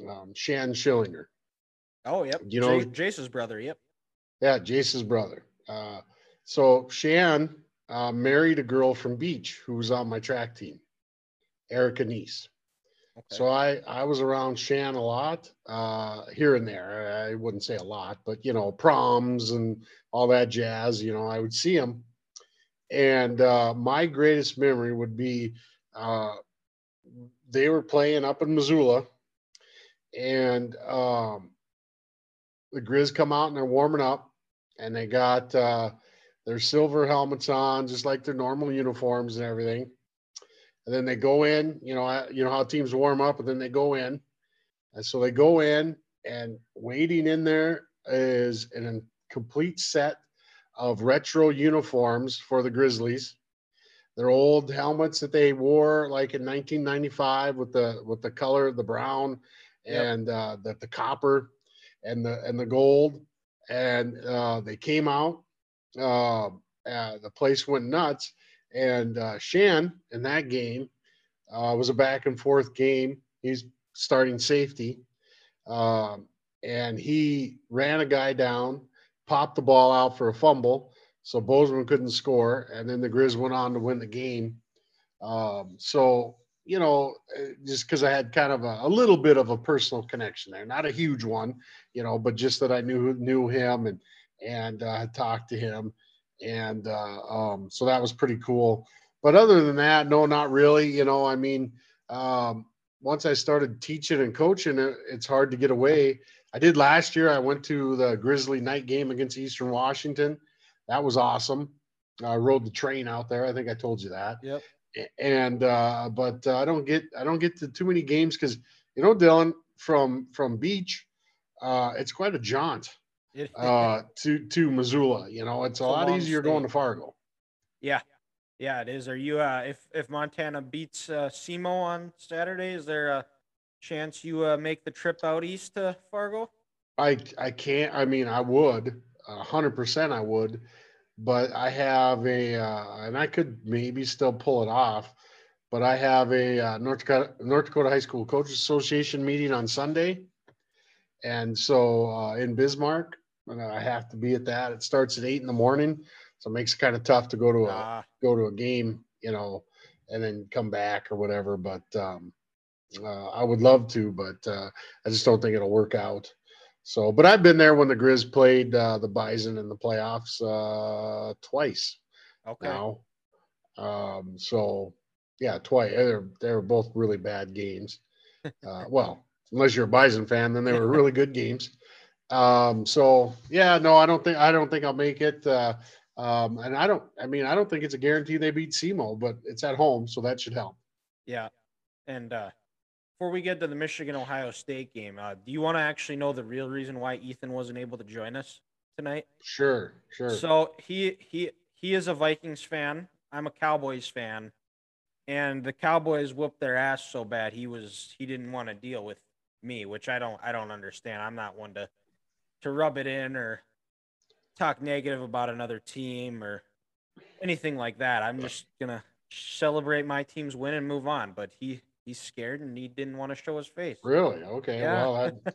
um, Shan Schillinger. Oh, yep. You know, J- Jace's brother. Yep. Yeah, Jace's brother. Uh, so Shan uh, married a girl from Beach who was on my track team, Erica Neese. Okay. So I, I was around Shan a lot, uh, here and there. I wouldn't say a lot, but, you know, proms and all that jazz, you know, I would see him. And uh, my greatest memory would be uh, they were playing up in Missoula, and um, the Grizz come out and they're warming up, and they got uh, their silver helmets on, just like their normal uniforms and everything. And then they go in, you know, I, you know how teams warm up, and then they go in. And so they go in, and waiting in there is an complete set of retro uniforms for the Grizzlies. Their old helmets that they wore like in nineteen ninety-five with the with the color, the brown, and yep. uh, the, the copper and the and the gold. And uh, they came out. Uh, uh, the place went nuts. And uh, Shan in that game uh, was a back and forth game. He's starting safety. Um, and he ran a guy down, popped the ball out for a fumble. So Bozeman couldn't score. And then the Grizz went on to win the game. Um, so, you know, just because I had kind of a, a little bit of a personal connection there, not a huge one, you know, but just that I knew, knew him and, and uh, talked to him. And uh, um, so that was pretty cool. But other than that, no, not really. You know, I mean, um, once I started teaching and coaching, it, it's hard to get away. I did last year. I went to the Grizzly night game against Eastern Washington. That was awesome. I rode the train out there. I think I told you that. Yep. And uh, but uh, I don't get I don't get to too many games because, you know, Dylan, from from Beach, uh, it's quite a jaunt. uh to to Missoula, you know, it's, it's a lot easier state. Going to Fargo. Yeah, yeah, it is. Are you uh if if Montana beats uh Semo on Saturday, is there a chance you uh make the trip out east to Fargo? I I can't. I mean, I would a hundred percent I would, but I have a uh and I could maybe still pull it off, but I have a uh, North Dakota North Dakota High School Coaches Association meeting on Sunday, and so uh in Bismarck. And I have to be at that. It starts at eight in the morning, so it makes it kind of tough to go to a uh, go to a game, you know, and then come back or whatever. But um, uh, I would love to, but uh, I just don't think it'll work out. So, but I've been there when the Grizz played uh, the Bison in the playoffs uh, twice. Okay. Now, um, so yeah, twice. They're they're both really bad games. Uh, well, unless you're a Bison fan, then they were really good games. Um, so yeah, no, I don't think, I don't think I'll make it. Uh, um, and I don't, I mean, I don't think it's a guarantee they beat Semo, but it's at home, so that should help. Yeah. And, uh, before we get to the Michigan, Ohio State game, uh, do you want to actually know the real reason why Ethan wasn't able to join us tonight? Sure. Sure. So he, he, he is a Vikings fan. I'm a Cowboys fan, and the Cowboys whooped their ass so bad. He was, he didn't want to deal with me, which I don't, I don't understand. I'm not one to. to rub it in or talk negative about another team or anything like that. I'm just going to celebrate my team's win and move on. But he, he's scared and he didn't want to show his face. Really? Okay. Yeah. Well, I,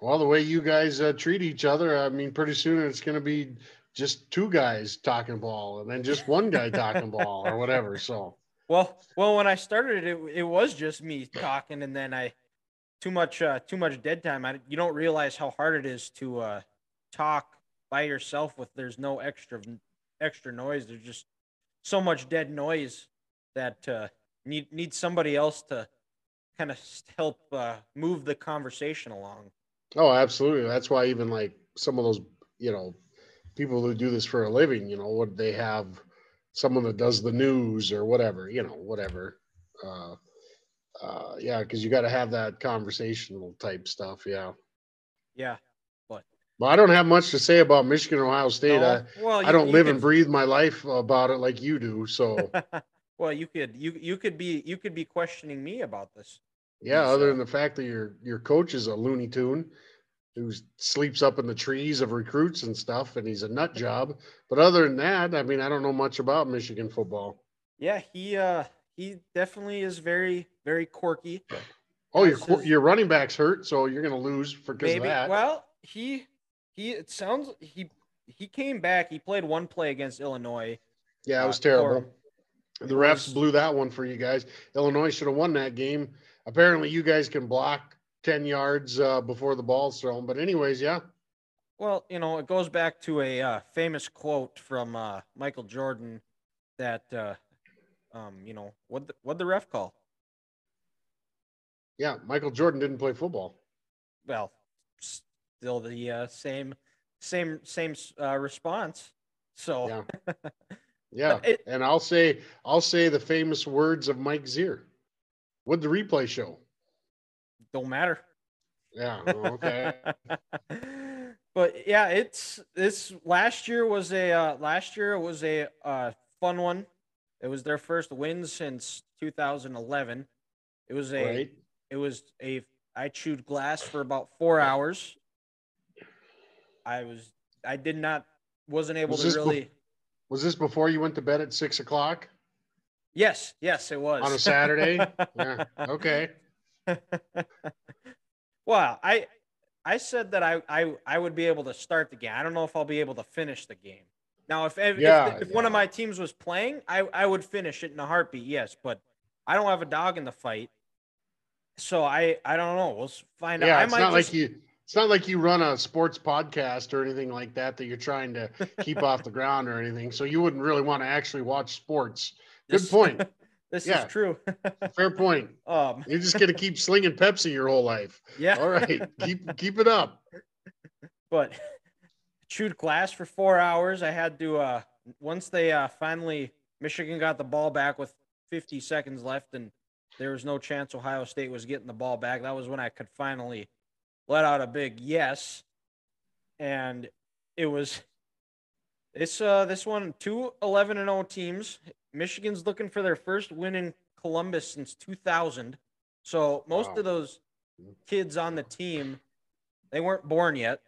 well, the way you guys uh, treat each other, I mean, pretty soon it's going to be just two guys talking ball and then just one guy talking ball or whatever. So, well, well, when I started it, it was just me talking, and then I too much, uh, too much dead time. I, you don't realize how hard it is to uh, talk by yourself with, there's no extra, extra noise. There's just so much dead noise that uh, need, need somebody else to kind of help uh, move the conversation along. Oh, absolutely. That's why even like some of those, you know, people who do this for a living, you know, what they have, someone that does the news or whatever, you know, whatever. Uh, uh, yeah. Cause you got to have that conversational type stuff. Yeah. Yeah. But well, I don't have much to say about Michigan, Ohio State. No. I, well, I you, don't you live can... and breathe my life about it like you do. So, well, you could, you, you could be, you could be questioning me about this. Yeah. Other than the fact that your, your coach is a Looney Tune who sleeps up in the trees of recruits and stuff, and he's a nut job. But other than that, I mean, I don't know much about Michigan football. Yeah, he uh, he definitely is very, very quirky. Oh, your his... your running back's hurt, so you're going to lose for because of that. Well, he he it sounds he he came back. He played one play against Illinois. Yeah, it was uh, terrible. Or, the refs was... blew that one for you guys. Illinois should have won that game. Apparently, you guys can block ten yards uh, before the ball's thrown. But anyways, yeah. Well, you know, it goes back to a uh, famous quote from uh, Michael Jordan that, uh, um, you know, what the, what the ref call? Yeah, Michael Jordan didn't play football. Well, still the uh, same, same, same uh, response. So, yeah, yeah. It, and I'll say, I'll say the famous words of Mike Zier. What'd the replay show? Don't matter. Yeah. Okay. But yeah, it's this last year was a, uh, last year was a uh, fun one. It was their first win since two thousand eleven. It was a, right. it was a, I chewed glass for about four hours. I was, I did not, wasn't able was to really. Be- was this before you went to bed at six o'clock? Yes. Yes, it was. On a Saturday. Yeah. Okay. Well, I I said that I, I I would be able to start the game. I don't know if I'll be able to finish the game. Now, if if, yeah, if, if yeah. one of my teams was playing, I, I would finish it in a heartbeat, yes. But I don't have a dog in the fight, so I, I don't know. We'll find yeah, out. I it's might not just... like you. It's not like you run a sports podcast or anything like that that you're trying to keep off the ground or anything. So you wouldn't really want to actually watch sports. Good this... point. This yeah. is true. Fair point. Um, You're just gonna keep slinging Pepsi your whole life. Yeah. All right. Keep keep it up. But chewed glass for four hours. I had to. Uh, once they uh, finally Michigan got the ball back with fifty seconds left, and there was no chance Ohio State was getting the ball back. That was when I could finally let out a big yes, and it was. It's uh this one two eleven and zero teams. Michigan's looking for their first win in Columbus since two thousand. So most wow. of those kids on the team, they weren't born yet.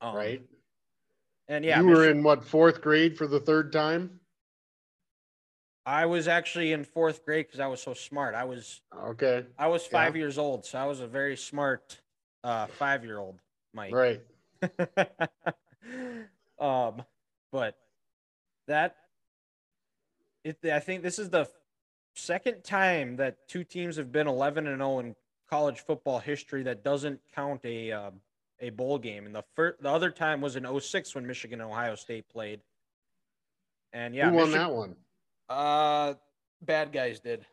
Um, right. And yeah, you Michigan, were in what, fourth grade for the third time? I was actually in fourth grade because I was so smart. I was okay. I was five yeah. years old, so I was a very smart uh, five-year-old, Mike. Right. um, but that. It, I think this is the second time that two teams have been eleven and oh in college football history that doesn't count a uh, a bowl game. And the first, the other time was in oh six when Michigan and Ohio State played. And yeah, who won Michi- that one? Uh, bad guys did.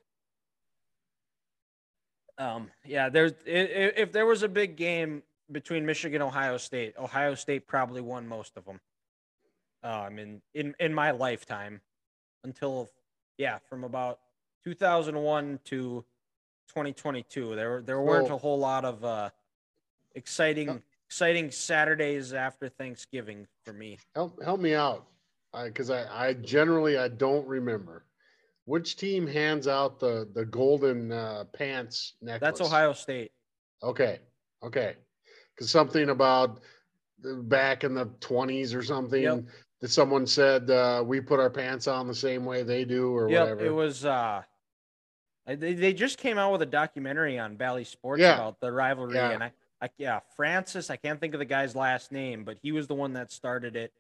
Um, yeah, there's if, if there was a big game between Michigan and Ohio State, Ohio State probably won most of them. Um, in in, in my lifetime. Until, yeah, from about two thousand one to twenty twenty-two, there there weren't so, a whole lot of uh, exciting help, exciting Saturdays after Thanksgiving for me. Help help me out, because I, I, I generally I don't remember which team hands out the the golden uh, pants necklace. That's Ohio State. Okay, okay, because something about back in the twenties or something. Yep. That someone said uh, we put our pants on the same way they do or yep, whatever. It was uh, They they just came out with a documentary on Valley Sports yeah. about the rivalry, yeah. and I, I yeah Francis, I can't think of the guy's last name, but he was the one that started it,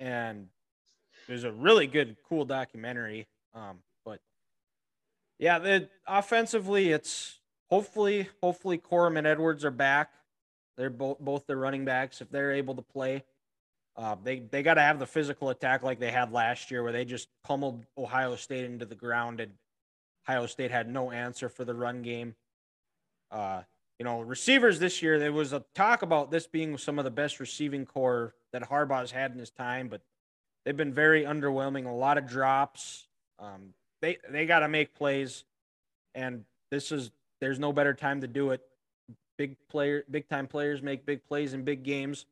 and it was a really good, cool documentary. Um, but yeah, the offensively, it's hopefully hopefully Corum and Edwards are back. They're both both their running backs if they're able to play. Uh, they they got to have the physical attack like they had last year, where they just pummeled Ohio State into the ground, and Ohio State had no answer for the run game. Uh, you know, receivers this year, there was a talk about this being some of the best receiving core that Harbaugh's had in his time, but they've been very underwhelming. A lot of drops. Um, they they got to make plays, and this is there's no better time to do it. Big player, big time players make big plays in big games.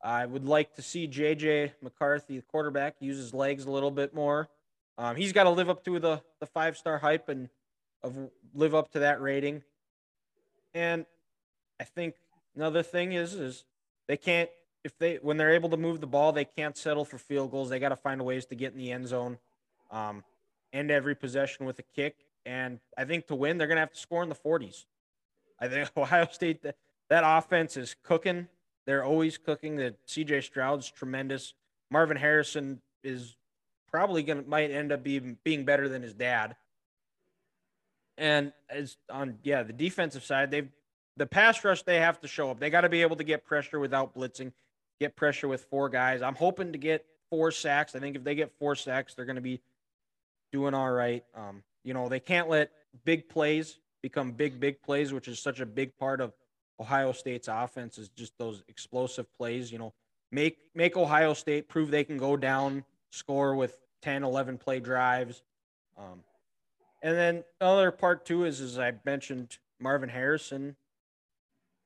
I would like to see J J McCarthy, the quarterback, use his legs a little bit more. Um, he's got to live up to the, the five-star hype and of live up to that rating. And I think another thing is, is they can't, if they, when they're able to move the ball, they can't settle for field goals. They got to find ways to get in the end zone, um, end every possession with a kick. And I think to win, they're going to have to score in the forties. I think Ohio State, that, that offense is cooking. They're always cooking. The C J Stroud's tremendous. Marvin Harrison is probably going to might end up being being better than his dad. And as on yeah, the defensive side, they've the pass rush they have to show up. They got to be able to get pressure without blitzing, get pressure with four guys. I'm hoping to get four sacks. I think if they get four sacks, they're going to be doing all right. Um, you know, they can't let big plays become big big plays, which is such a big part of Ohio State's offense is just those explosive plays. You know, make make Ohio State prove they can go down, score with ten, eleven play drives. Um, and then other part two is, as I mentioned, Marvin Harrison,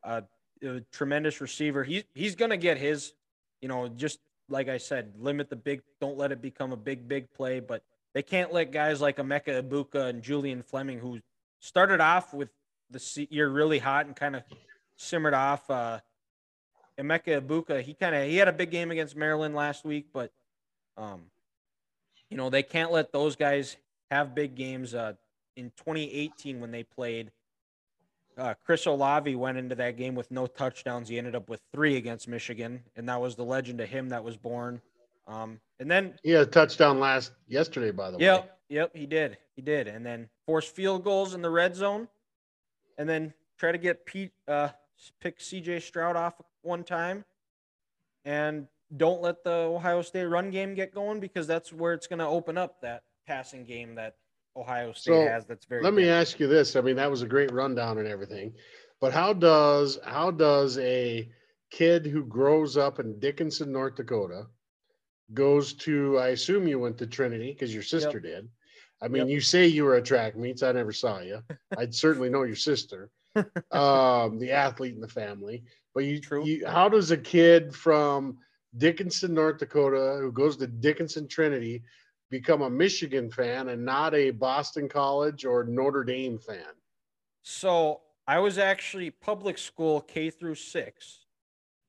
uh, a tremendous receiver. He, he's going to get his, you know, just like I said, limit the big, don't let it become a big, big play, but they can't let guys like Emeka Egbuka and Julian Fleming, who started off with the year really hot and kind of simmered off. Uh, Emeka Egbuka, he kind of, he had a big game against Maryland last week, but um, you know, they can't let those guys have big games. Uh, in twenty eighteen, when they played, uh, Chris Olave went into that game with no touchdowns. He ended up with three against Michigan, and that was the legend of him that was born. Um, and then he had a touchdown last yesterday, by the yep, way. Yep, yep, he did, he did. And then forced field goals in the red zone, and then try to get Pete uh, pick C J Stroud off one time, and don't let the Ohio State run game get going, because that's where it's going to open up that passing game that Ohio State so has. That's very. Let big. me ask you this. I mean, that was a great rundown and everything, but how does, how does a kid who grows up in Dickinson, North Dakota, goes to, I assume you went to Trinity because your sister yep. did. I mean, yep. you say you were at track meets. I never saw you. I'd certainly know your sister, um, the athlete in the family, but you, True. you, how does a kid from Dickinson, North Dakota, who goes to Dickinson Trinity, become a Michigan fan and not a Boston College or Notre Dame fan? So I was actually public school K through six,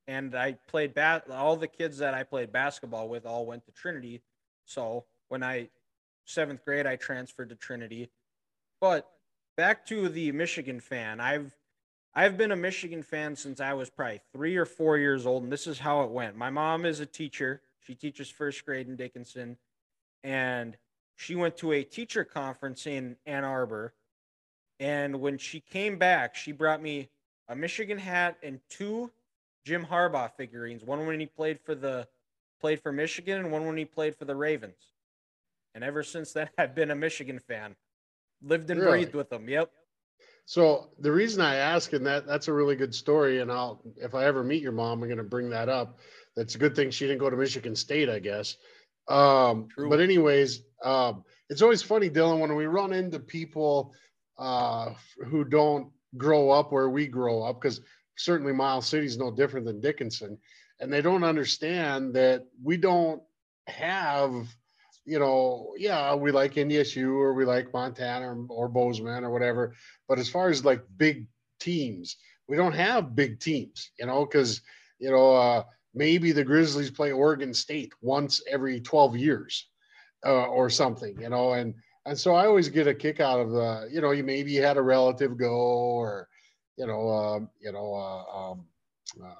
and I played bat. All the kids that I played basketball with all went to Trinity. So when I seventh grade, I transferred to Trinity. But back to the Michigan fan, I've I've been a Michigan fan since I was probably three or four years old, and this is how it went. My mom is a teacher. She teaches first grade in Dickinson, and she went to a teacher conference in Ann Arbor, and when she came back, she brought me a Michigan hat and two Jim Harbaugh figurines, one when he played for the played for Michigan and one when he played for the Ravens. And ever since then, I've been a Michigan fan. Lived and really? breathed with them, yep. So the reason I ask, and that that's a really good story, and I'll if I ever meet your mom, I'm going to bring that up. That's a good thing she didn't go to Michigan State, I guess. Um, but anyways, um, it's always funny, Dylan, when we run into people uh, who don't grow up where we grow up, because certainly Miles City is no different than Dickinson, and they don't understand that we don't have – you know, yeah, we like N D S U or we like Montana or, or Bozeman or whatever. But as far as like big teams, we don't have big teams, you know, because, you know, uh, maybe the Grizzlies play Oregon State once every twelve years uh, or something, you know, and And so I always get a kick out of the, you know, you maybe had a relative go, or, you know, um, you know, uh, um, uh,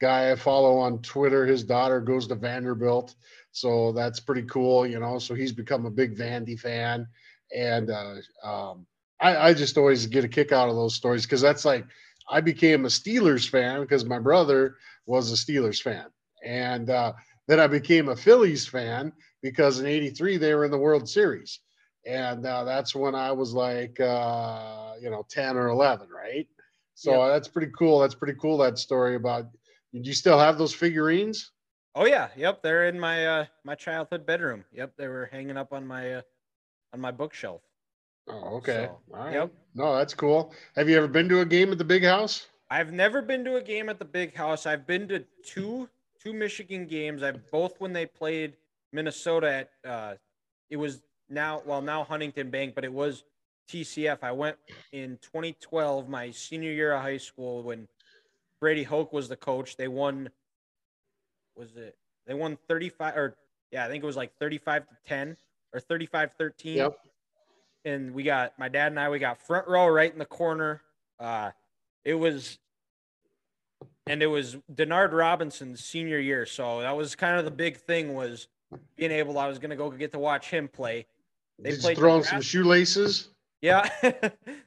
guy I follow on Twitter, his daughter goes to Vanderbilt. So that's pretty cool, you know, so he's become a big Vandy fan. And uh, um, I, I just always get a kick out of those stories, because that's like, I became a Steelers fan because my brother was a Steelers fan. And uh, then I became a Phillies fan because in eighty-three, they were in the World Series. And uh, that's when I was like, uh, you know, ten or eleven, right? So yep. that's pretty cool. That's pretty cool, that story about, do you still have those figurines? Oh, yeah. Yep. They're in my uh, my childhood bedroom. Yep. They were hanging up on my uh, on my bookshelf. Oh, okay. So, all right. Yep. No, that's cool. Have you ever been to a game at the Big House? I've never been to a game at the Big House. I've been to two two Michigan games. I both when they played Minnesota at uh, it was now well now Huntington Bank, but it was T C F. I went in twenty twelve, my senior year of high school, when Brady Hoke was the coach. They won. Was it? They won thirty-five, or yeah, I think it was like thirty-five to ten or thirty-five thirteen. Yep. And we got, my dad and I, we got front row right in the corner. Uh, it was, and it was Denard Robinson's senior year. So that was kind of the big thing, was being able, I was going to go get to watch him play. They Did played you throw Nebraska. Some shoelaces? Yeah.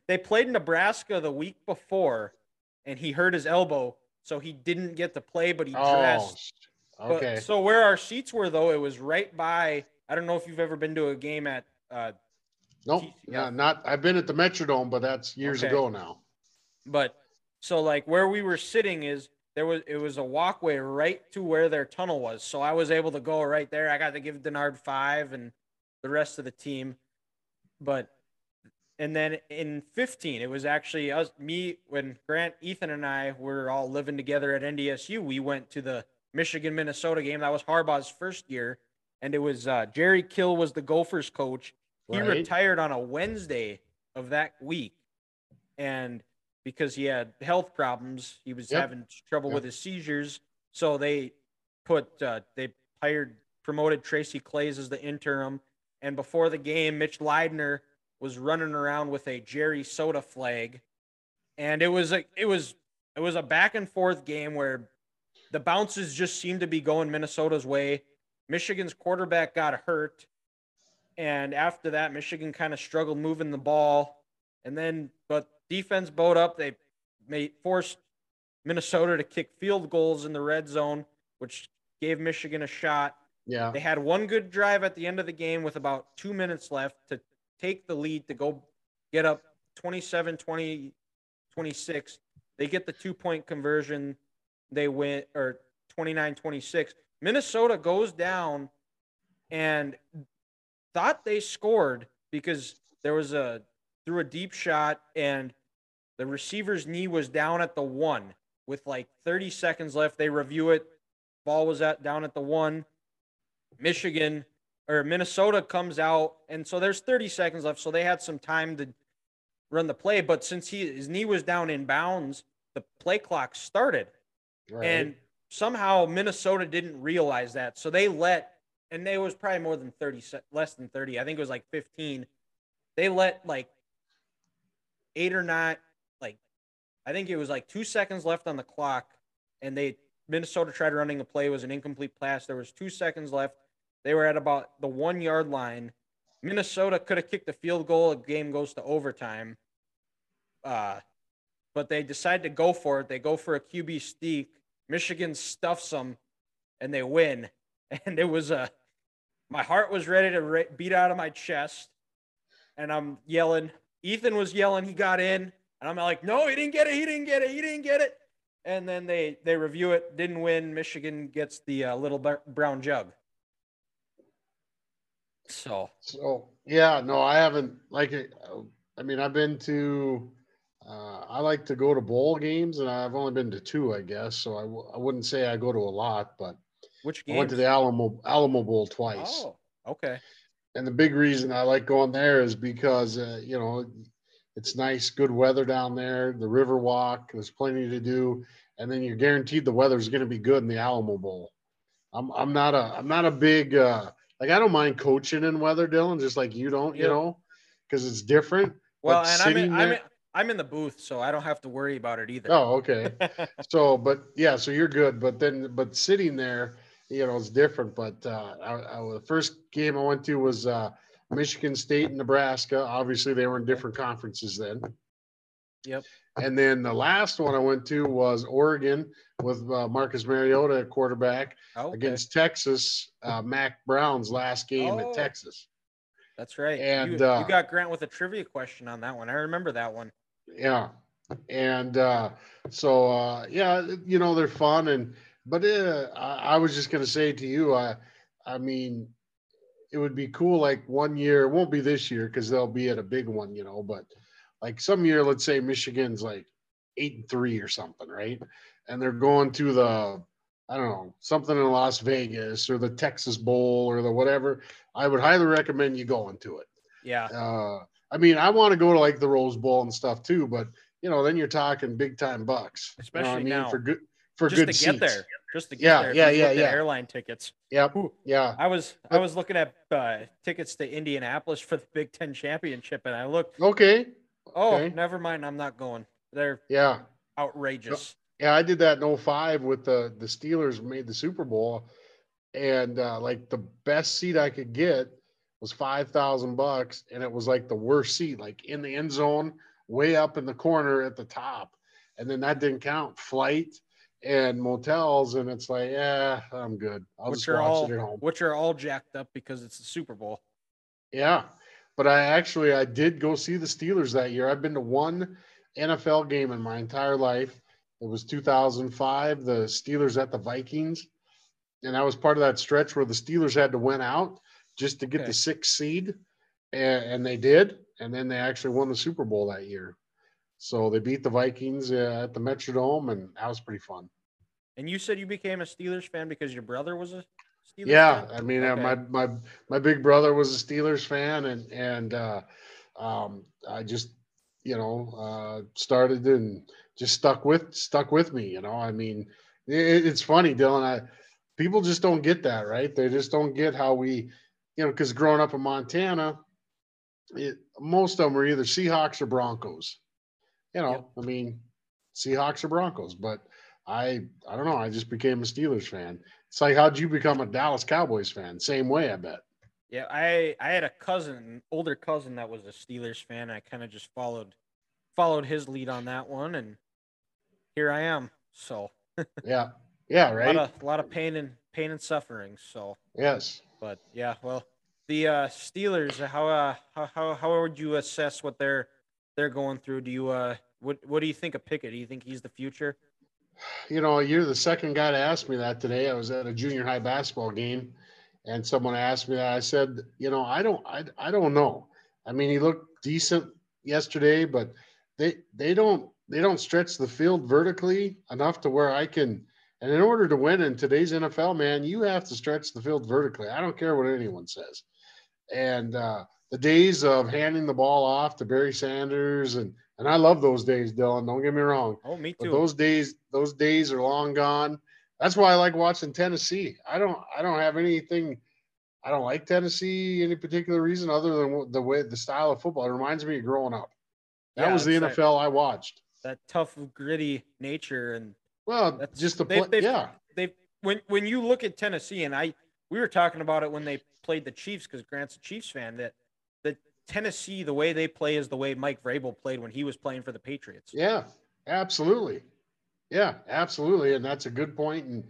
They played Nebraska the week before, and he hurt his elbow, so he didn't get to play, but he dressed. Oh, okay. But, so where our seats were, though, it was right by, I don't know if you've ever been to a game at uh, – Nope, yeah, not. I've been at the Metrodome, but that's years okay. ago now. But so, like, where we were sitting is there was it was a walkway right to where their tunnel was. So I was able to go right there. I got to give Denard five and the rest of the team. But and then in fifteen, it was actually us, me, when Grant, Ethan, and I were all living together at N D S U. We went to the Michigan Minnesota game. That was Harbaugh's first year, and it was uh, Jerry Kill was the Gophers coach. He right. retired on a Wednesday of that week, and because he had health problems, he was yep. having trouble yep. with his seizures. So they put uh, they hired promoted Tracy Clays as the interim, and before the game, Mitch Leidner was running around with a Jerry Soda flag, and it was a it was it was a back and forth game where the bounces just seemed to be going Minnesota's way. Michigan's quarterback got hurt. And after that, Michigan kind of struggled moving the ball. And then, but defense bowed up. They made, forced Minnesota to kick field goals in the red zone, which gave Michigan a shot. Yeah. They had one good drive at the end of the game with about two minutes left to take the lead, to go get up twenty-seven twenty, twenty-six. They get the two-point conversion. They win, or twenty-nine twenty-six. Minnesota goes down and – thought they scored because there was a threw a deep shot and the receiver's knee was down at the one with like thirty seconds left. They review it. Ball was at down at the one. Michigan or Minnesota comes out. And so there's thirty seconds left. So they had some time to run the play. But since he, his knee was down in bounds, the play clock started. Right. And somehow Minnesota didn't realize that. So they let, and it was probably more than thirty, less than thirty. I think it was like fifteen. They let like eight or nine, like I think it was like two seconds left on the clock, and they Minnesota tried running a play. It was an incomplete pass. There was two seconds left. They were at about the one yard line. Minnesota could have kicked a field goal. The game goes to overtime. Uh, but they decide to go for it. They go for a Q B sneak. Michigan stuffs them, and they win. And it was a, my heart was ready to re- beat out of my chest, and I'm yelling. Ethan was yelling. He got in, and I'm like, "No, he didn't get it. He didn't get it. He didn't get it." And then they they review it. Didn't win. Michigan gets the uh, little brown jug. So. So yeah, no, I haven't. Like, I mean, I've been to. Uh, I like to go to bowl games, and I've only been to two, I guess. So I w- I wouldn't say I go to a lot, but. Which game? I went to the Alamo Alamo Bowl twice. Oh, okay. And the big reason I like going there is because, uh, you know, it's nice, good weather down there, the river walk, there's plenty to do. And then you're guaranteed the weather's going to be good in the Alamo Bowl. I'm, I'm not a, I'm not a big uh, like I don't mind coaching in weather, Dylan, just like you don't, you yeah. know, because it's different. Well, but and I'm in, I'm, in, I'm in the booth, so I don't have to worry about it either. Oh, okay. So, but yeah, so you're good. But then, but sitting there, you know, it's different. But uh, I, I, the first game I went to was uh, Michigan State and Nebraska. Obviously, they were in different conferences then. Yep. And then the last one I went to was Oregon with uh, Marcus Mariota at quarterback okay. against Texas, uh, Mac Brown's last game oh, at Texas. That's right. And you, uh, you got Grant with a trivia question on that one. I remember that one. Yeah. And uh, so, uh, yeah, you know, they're fun. And but uh, I, I was just going to say to you, I, I mean, it would be cool, like one year, it won't be this year because they'll be at a big one, you know, but like some year, let's say Michigan's like eight and three or something, right? And they're going to the, I don't know, something in Las Vegas or the Texas Bowl or the whatever. I would highly recommend you going to it. Yeah. Uh, I mean, I want to go to like the Rose Bowl and stuff too, but you know, then you're talking big time bucks, especially you know what I mean? now for good for just good to seats. get there, just to get yeah, there. Yeah, yeah, yeah. Airline tickets. Yeah, yeah. I was I was looking at uh, tickets to Indianapolis for the Big Ten Championship, and I looked. Okay. Oh, okay. Never mind. I'm not going. They're yeah outrageous. Yeah, I did that in oh five with the, the Steelers made the Super Bowl, and uh, like the best seat I could get was five thousand bucks, and it was like the worst seat, like in the end zone, way up in the corner at the top, and then that didn't count flight and motels, and it's like yeah, I'm good. I'll which just watch all, it at home. Which are all jacked up because it's the Super Bowl. Yeah. But I actually, I did go see the Steelers that year. I've been to one N F L game in my entire life. It was two thousand five, the Steelers at the Vikings. And I was part of that stretch where the Steelers had to win out just to get okay. the sixth seed. And, and they did. And then they actually won the Super Bowl that year. So they beat the Vikings uh, at the Metrodome, and that was pretty fun. And you said you became a Steelers fan because your brother was a Steelers yeah, fan? I mean, okay. uh, my my my big brother was a Steelers fan, and and uh, um, I just you know uh, started and just stuck with stuck with me. You know, I mean, it, it's funny, Dylan. I people just don't get that, right? They just don't get how we, you know, because growing up in Montana, it, most of them were either Seahawks or Broncos. You know, yep. I mean, Seahawks or Broncos, but. I I don't know. I just became a Steelers fan. It's like, how'd you become a Dallas Cowboys fan? Same way, I bet. Yeah, I, I had a cousin, an older cousin that was a Steelers fan. I kind of just followed followed his lead on that one, and here I am. So yeah, yeah, right. A lot of, a lot of pain and pain and suffering. So yes, but yeah, well, the uh, Steelers. How uh how, how how would you assess what they're they're going through? Do you uh what what do you think of Pickett? Do you think he's the future? You know, you're the second guy to ask me that today. I was at a junior high basketball game, and someone asked me that. I said, you know, I don't, I, I don't know. I mean, he looked decent yesterday, but they, they don't, they don't stretch the field vertically enough to where I can. And in order to win in today's N F L, man, you have to stretch the field vertically. I don't care what anyone says. And uh, the days of handing the ball off to Barry Sanders and. And I love those days, Dylan. Don't get me wrong. Oh, me too. But those days, those days are long gone. That's why I like watching Tennessee. I don't, I don't have anything. I don't like Tennessee any particular reason other than the way the style of football. It reminds me of growing up. That yeah, was the N F L right. I watched. That tough, gritty nature and well, just the play. They've, yeah, they when when you look at Tennessee, and I we were talking about it when they played the Chiefs because Grant's a Chiefs fan that. Tennessee, the way they play is the way Mike Vrabel played when he was playing for the Patriots. Yeah, absolutely. Yeah, absolutely. And that's a good point. And,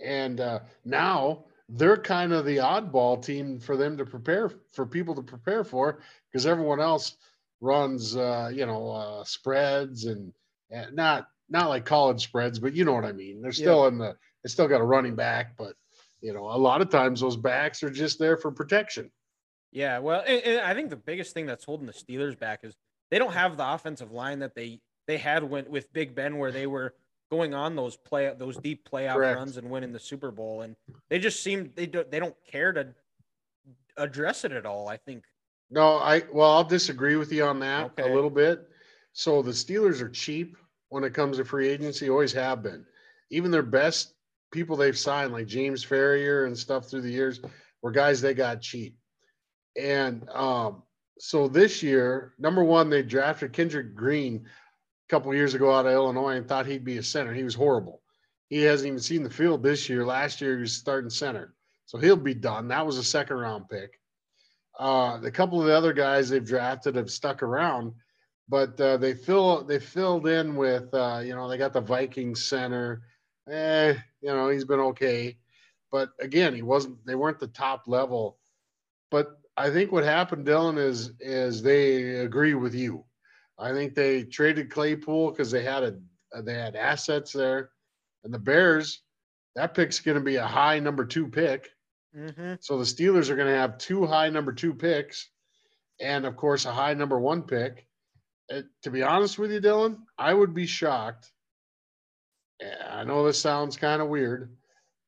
and uh, now they're kind of the oddball team for them to prepare for people to prepare for, because everyone else runs, uh, you know, uh, spreads and, and not, not like college spreads, but you know what I mean? They're still yeah. in the, they still got a running back, but you know, a lot of times those backs are just there for protection. Yeah, well, and, and I think the biggest thing that's holding the Steelers back is they don't have the offensive line that they they had when, with Big Ben, where they were going on those play those deep playoff Correct. runs and winning the Super Bowl, and they just seem they don't they don't care to address it at all. I think. No, I well, I'll disagree with you on that okay. a little bit. So the Steelers are cheap when it comes to free agency, always have been. Even their best people they've signed, like James Ferrier and stuff through the years. were guys they got cheap. And um, so this year, number one, they drafted Kendrick Green a couple of years ago out of Illinois and thought he'd be a center. He was horrible. He hasn't even seen the field this year. Last year, he was starting center. So he'll be done. That was a second round pick. Uh, the couple of the other guys they've drafted have stuck around, but uh, they fill they filled in with, uh, you know, they got the Vikings center. Eh, you know, he's been okay. But again, he wasn't, they weren't the top level. But I think what happened, Dylan, is, is they agree with you. I think they traded Claypool because they had a, they had assets there. And the Bears, that pick's going to be a high number two pick. Mm-hmm. So the Steelers are going to have two high number two picks and, of course, a high number one pick. And to be honest with you, Dylan, I would be shocked. I know this sounds kind of weird,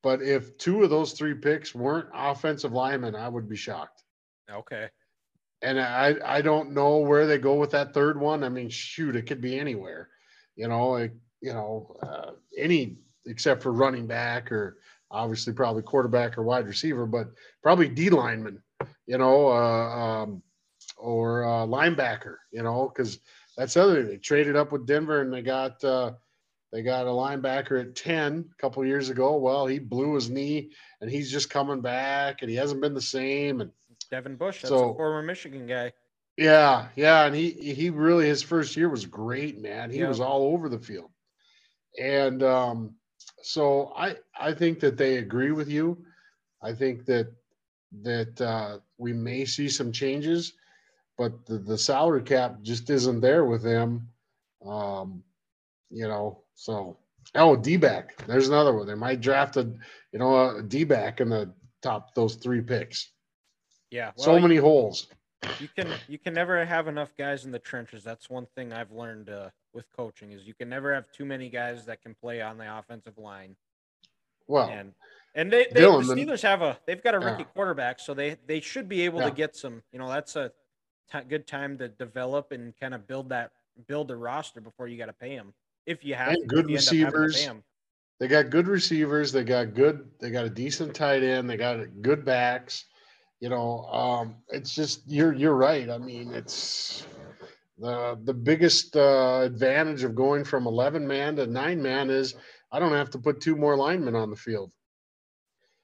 but if two of those three picks weren't offensive linemen, I would be shocked. Okay. And I, I don't know where they go with that third one. I mean, shoot, it could be anywhere, you know, it, you know, uh, any except for running back or obviously probably quarterback or wide receiver, but probably D lineman, you know, uh, um, or uh, linebacker, you know, because that's the other thing. They traded up with Denver and they got uh, they got a linebacker at ten a couple of years ago. Well, he blew his knee and he's just coming back and he hasn't been the same. And Devin Bush, that's so, a former Michigan guy. Yeah, yeah, and he he really his first year was great, man. He yeah. was all over the field, and um, so I I think that they agree with you. I think that that uh, we may see some changes, but the, the salary cap just isn't there with them, um, you know. So oh, D-back, there's another one. They might draft a you know a D-back in the top those three picks. Yeah, well, so many you, holes. You can you can never have enough guys in the trenches. That's one thing I've learned uh, with coaching is you can never have too many guys that can play on the offensive line. Well, and and they, they Dylan, the Steelers have a they've got a rookie yeah. quarterback, so they they should be able yeah. to get some. You know, that's a t- good time to develop and kind of build that build the roster before you got to pay them. If you have to, good you receivers, to they got good receivers. They got good. They got a decent tight end. They got good backs. You know, um, it's just you're you're right. I mean, it's the the biggest uh, advantage of going from eleven man to nine man is I don't have to put two more linemen on the field.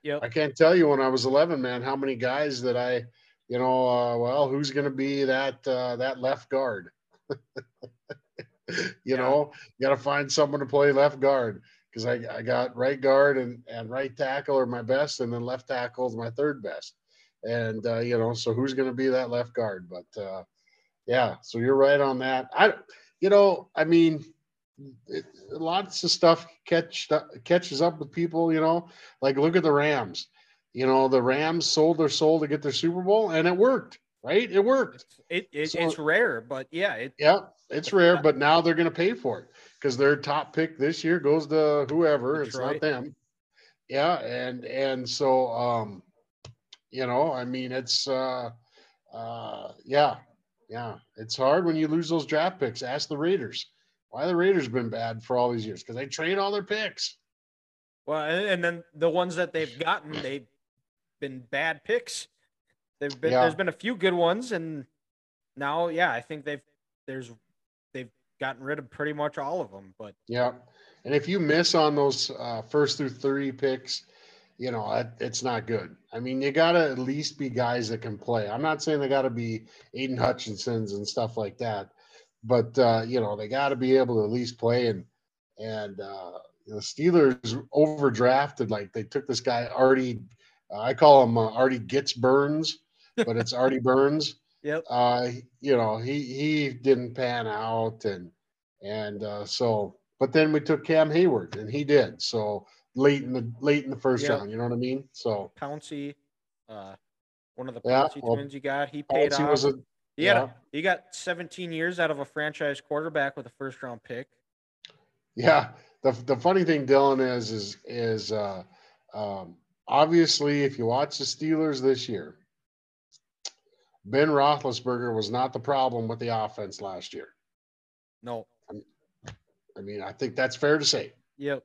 Yeah, I can't tell you when I was eleven man how many guys that I, you know, uh, well, who's going to be that uh, that left guard? you yeah. know, you got to find someone to play left guard because I I got right guard and and right tackle are my best, and then left tackle is my third best. And, uh, you know, so who's going to be that left guard? But, uh, yeah, so you're right on that. I, you know, I mean, it, lots of stuff catch, catches up with people, you know, like look at the Rams. You know, the Rams sold their soul to get their Super Bowl, and it worked, right? It worked. It, it, so, it's rare, but, yeah. It, yeah, it's rare, but now they're going to pay for it because their top pick this year goes to whoever. It's right. not them. Yeah, and and so um, – you know, I mean, it's, uh, uh, yeah, yeah. It's hard when you lose those draft picks. Ask the Raiders. Why the Raiders been bad for all these years? Because they trade all their picks. Well, and then the ones that they've gotten, they've been bad picks. They've been yeah. There's been a few good ones, and now, yeah, I think they've there's they've gotten rid of pretty much all of them. But yeah, and if you miss on those uh, first through three picks. You know, it's not good. I mean, you got to at least be guys that can play. I'm not saying they got to be Aiden Hutchinsons and stuff like that, but, uh, you know, they got to be able to at least play. And and uh, the Steelers overdrafted, like they took this guy, Artie, uh, I call him uh, Artie Gets Burns, but it's Artie Burns. Yep. Uh, you know, he he didn't pan out. And, and uh, so, but then we took Cam Hayward, and he did. So, Late in the late in the first yeah. round, you know what I mean? So Pouncey, uh, one of the yeah, Pouncey well, twins you got, he paid Pouncey off. Was a, he, yeah. had a, he got seventeen years out of a franchise quarterback with a first round pick. Yeah. The the funny thing, Dylan, is is is uh, um, obviously if you watch the Steelers this year, Ben Roethlisberger was not the problem with the offense last year. No, I mean I think that's fair to say. Yep.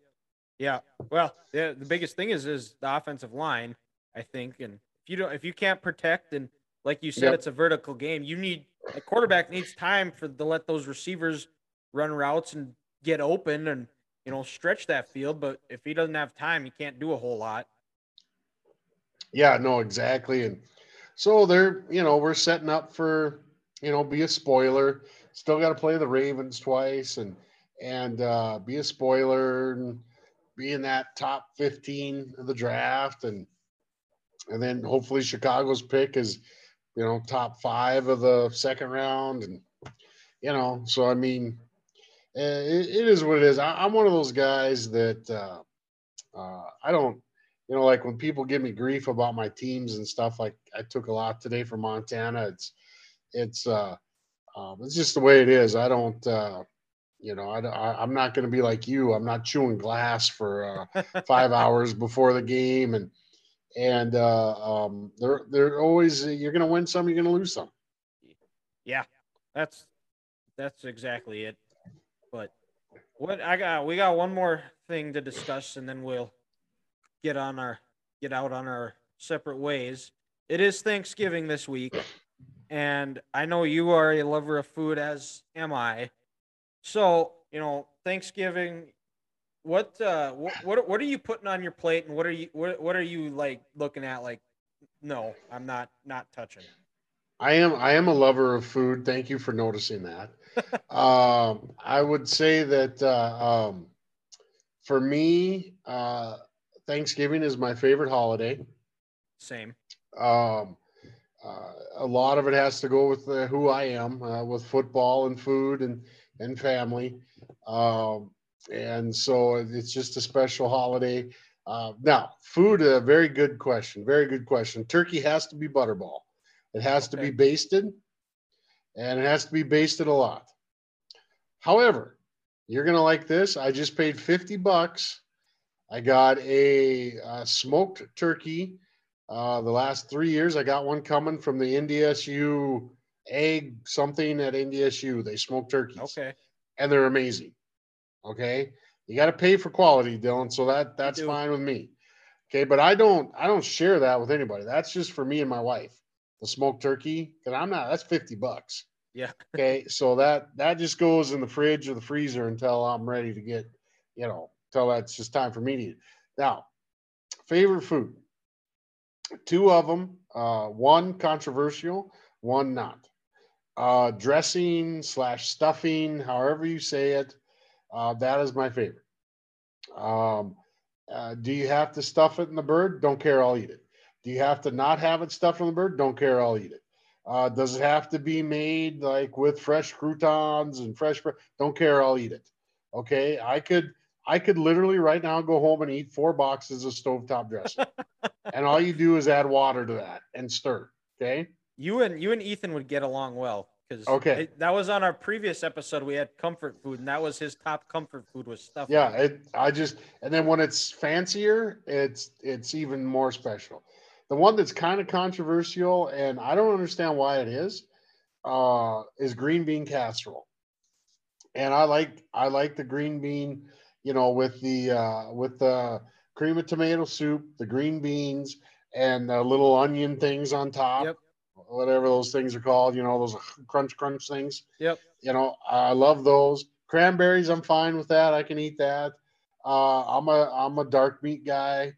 Yeah, well, the, the biggest thing is is the offensive line, I think, and if you don't, if you can't protect, and like you said, yep. it's a vertical game. You need the quarterback needs time for to let those receivers run routes and get open and, you know, stretch that field. But if he doesn't have time, he can't do a whole lot. Yeah, no, exactly. And so they're, you know, we're setting up for, you know, be a spoiler. Still got to play the Ravens twice and, and uh, be a spoiler and be in that top fifteen of the draft. And, and then hopefully Chicago's pick is, you know, top five of the second round. And, you know, so, I mean, it, it is what it is. I, I'm one of those guys that uh, uh, I don't, you know, like when people give me grief about my teams and stuff, like I took a lot today for Montana. It's, it's, uh, um, it's just the way it is. I don't, uh, you know, I, I, I'm not going to be like you. I'm not chewing glass for uh, five hours before the game. And, and uh, um, they're, they're always, you're going to win some, you're going to lose some. Yeah, that's, that's exactly it. But what I got, we got one more thing to discuss and then we'll get on our, get out on our separate ways. It is Thanksgiving this week. And I know you are a lover of food, as am I. So, you know, Thanksgiving, what, uh, what, what, what are you putting on your plate, and what are you, what, what are you like looking at? Like, no, I'm not, not touching. I am, I am a lover of food. Thank you for noticing that. um, I would say that, uh, um, for me, uh, Thanksgiving is my favorite holiday. Same. Um, Uh, a lot of it has to go with uh, who I am, uh, with football and food and, and family. Um, and so it's just a special holiday. Uh, now, food, a uh, very good question. Very good question. Turkey has to be butterball. It has okay. to be basted, and it has to be basted a lot. However, you're going to like this. I just paid fifty bucks. I got a uh, smoked turkey. Uh, the last three years, I got one coming from the N D S U egg something at N D S U. They smoke turkeys. Okay. And they're amazing. Okay. You got to pay for quality, Dylan. So that, that's fine with me. Okay. But I don't, I don't share that with anybody. That's just for me and my wife, the smoked turkey. And I'm not, that's fifty bucks. Yeah. Okay. So that, that just goes in the fridge or the freezer until I'm ready to get, you know, until that's just time for me to eat. Now, favorite food. Two of them, uh, one controversial, one not. Uh, dressing slash stuffing, however you say it, uh, that is my favorite. Um, uh, do you have to stuff it in the bird? Don't care, I'll eat it. Do you have to not have it stuffed in the bird? Don't care, I'll eat it. Uh, does it have to be made like with fresh croutons and fresh bread? Don't care, I'll eat it. Okay, I could... I could literally right now go home and eat four boxes of stovetop dressing. And all you do is add water to that and stir. Okay. You and you and Ethan would get along well. Cause okay. It, that was on our previous episode. We had comfort food, and that was his top comfort food was stuff. Yeah. It, I just, and then when it's fancier, it's, it's even more special. The one that's kind of controversial, and I don't understand why it is, uh, is green bean casserole. And I like, I like the green bean, you know, with the, uh, with the cream of tomato soup, the green beans, and the little onion things on top, yep. whatever those things are called, you know, those crunch, crunch things. Yep. You know, I love those. Cranberries, I'm fine with that. I can eat that. Uh, I'm a, I'm a dark meat guy,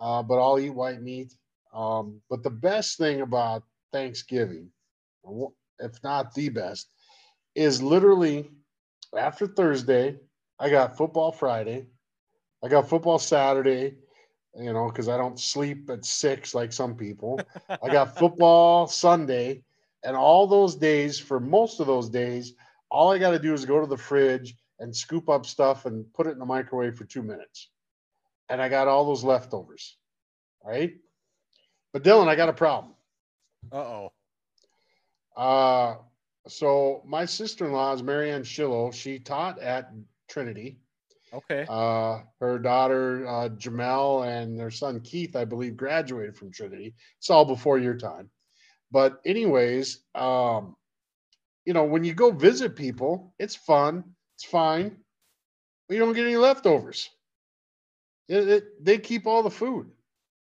uh, but I'll eat white meat. Um, but the best thing about Thanksgiving, if not the best, is literally after Thursday, I got football Friday. I got football Saturday, you know, because I don't sleep at six like some people. I got football Sunday. And all those days, for most of those days, all I got to do is go to the fridge and scoop up stuff and put it in the microwave for two minutes. And I got all those leftovers. All right. But, Dylan, I got a problem. Uh-oh. Uh, so my sister-in-law is Marianne Shiloh. She taught at Trinity. Okay. Uh, her daughter, uh, Jamel, and their son, Keith, I believe, graduated from Trinity. It's all before your time. But anyways, um, you know, when you go visit people, it's fun. It's fine. But you don't get any leftovers. It, it, they keep all the food.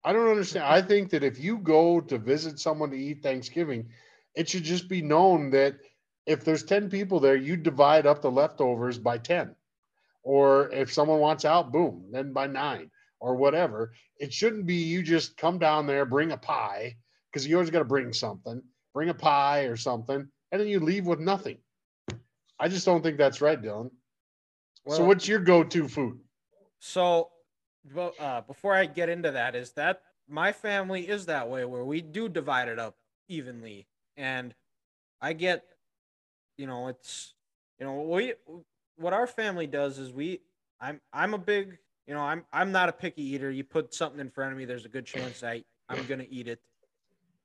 I don't understand. I think that if you go to visit someone to eat Thanksgiving, it should just be known that if there's ten people there, you divide up the leftovers by ten. Or if someone wants out, boom, then by nine or whatever. It shouldn't be you just come down there, bring a pie, because you always got to bring something, bring a pie or something, and then you leave with nothing. I just don't think that's right, Dylan. Well, so what's your go-to food? So uh, before I get into that, is that my family is that way where we do divide it up evenly. And I get, you know, it's, you know, we, what our family does is we, I'm, I'm a big, you know, I'm, I'm not a picky eater. You put something in front of me, there's a good chance I, I'm going to eat it.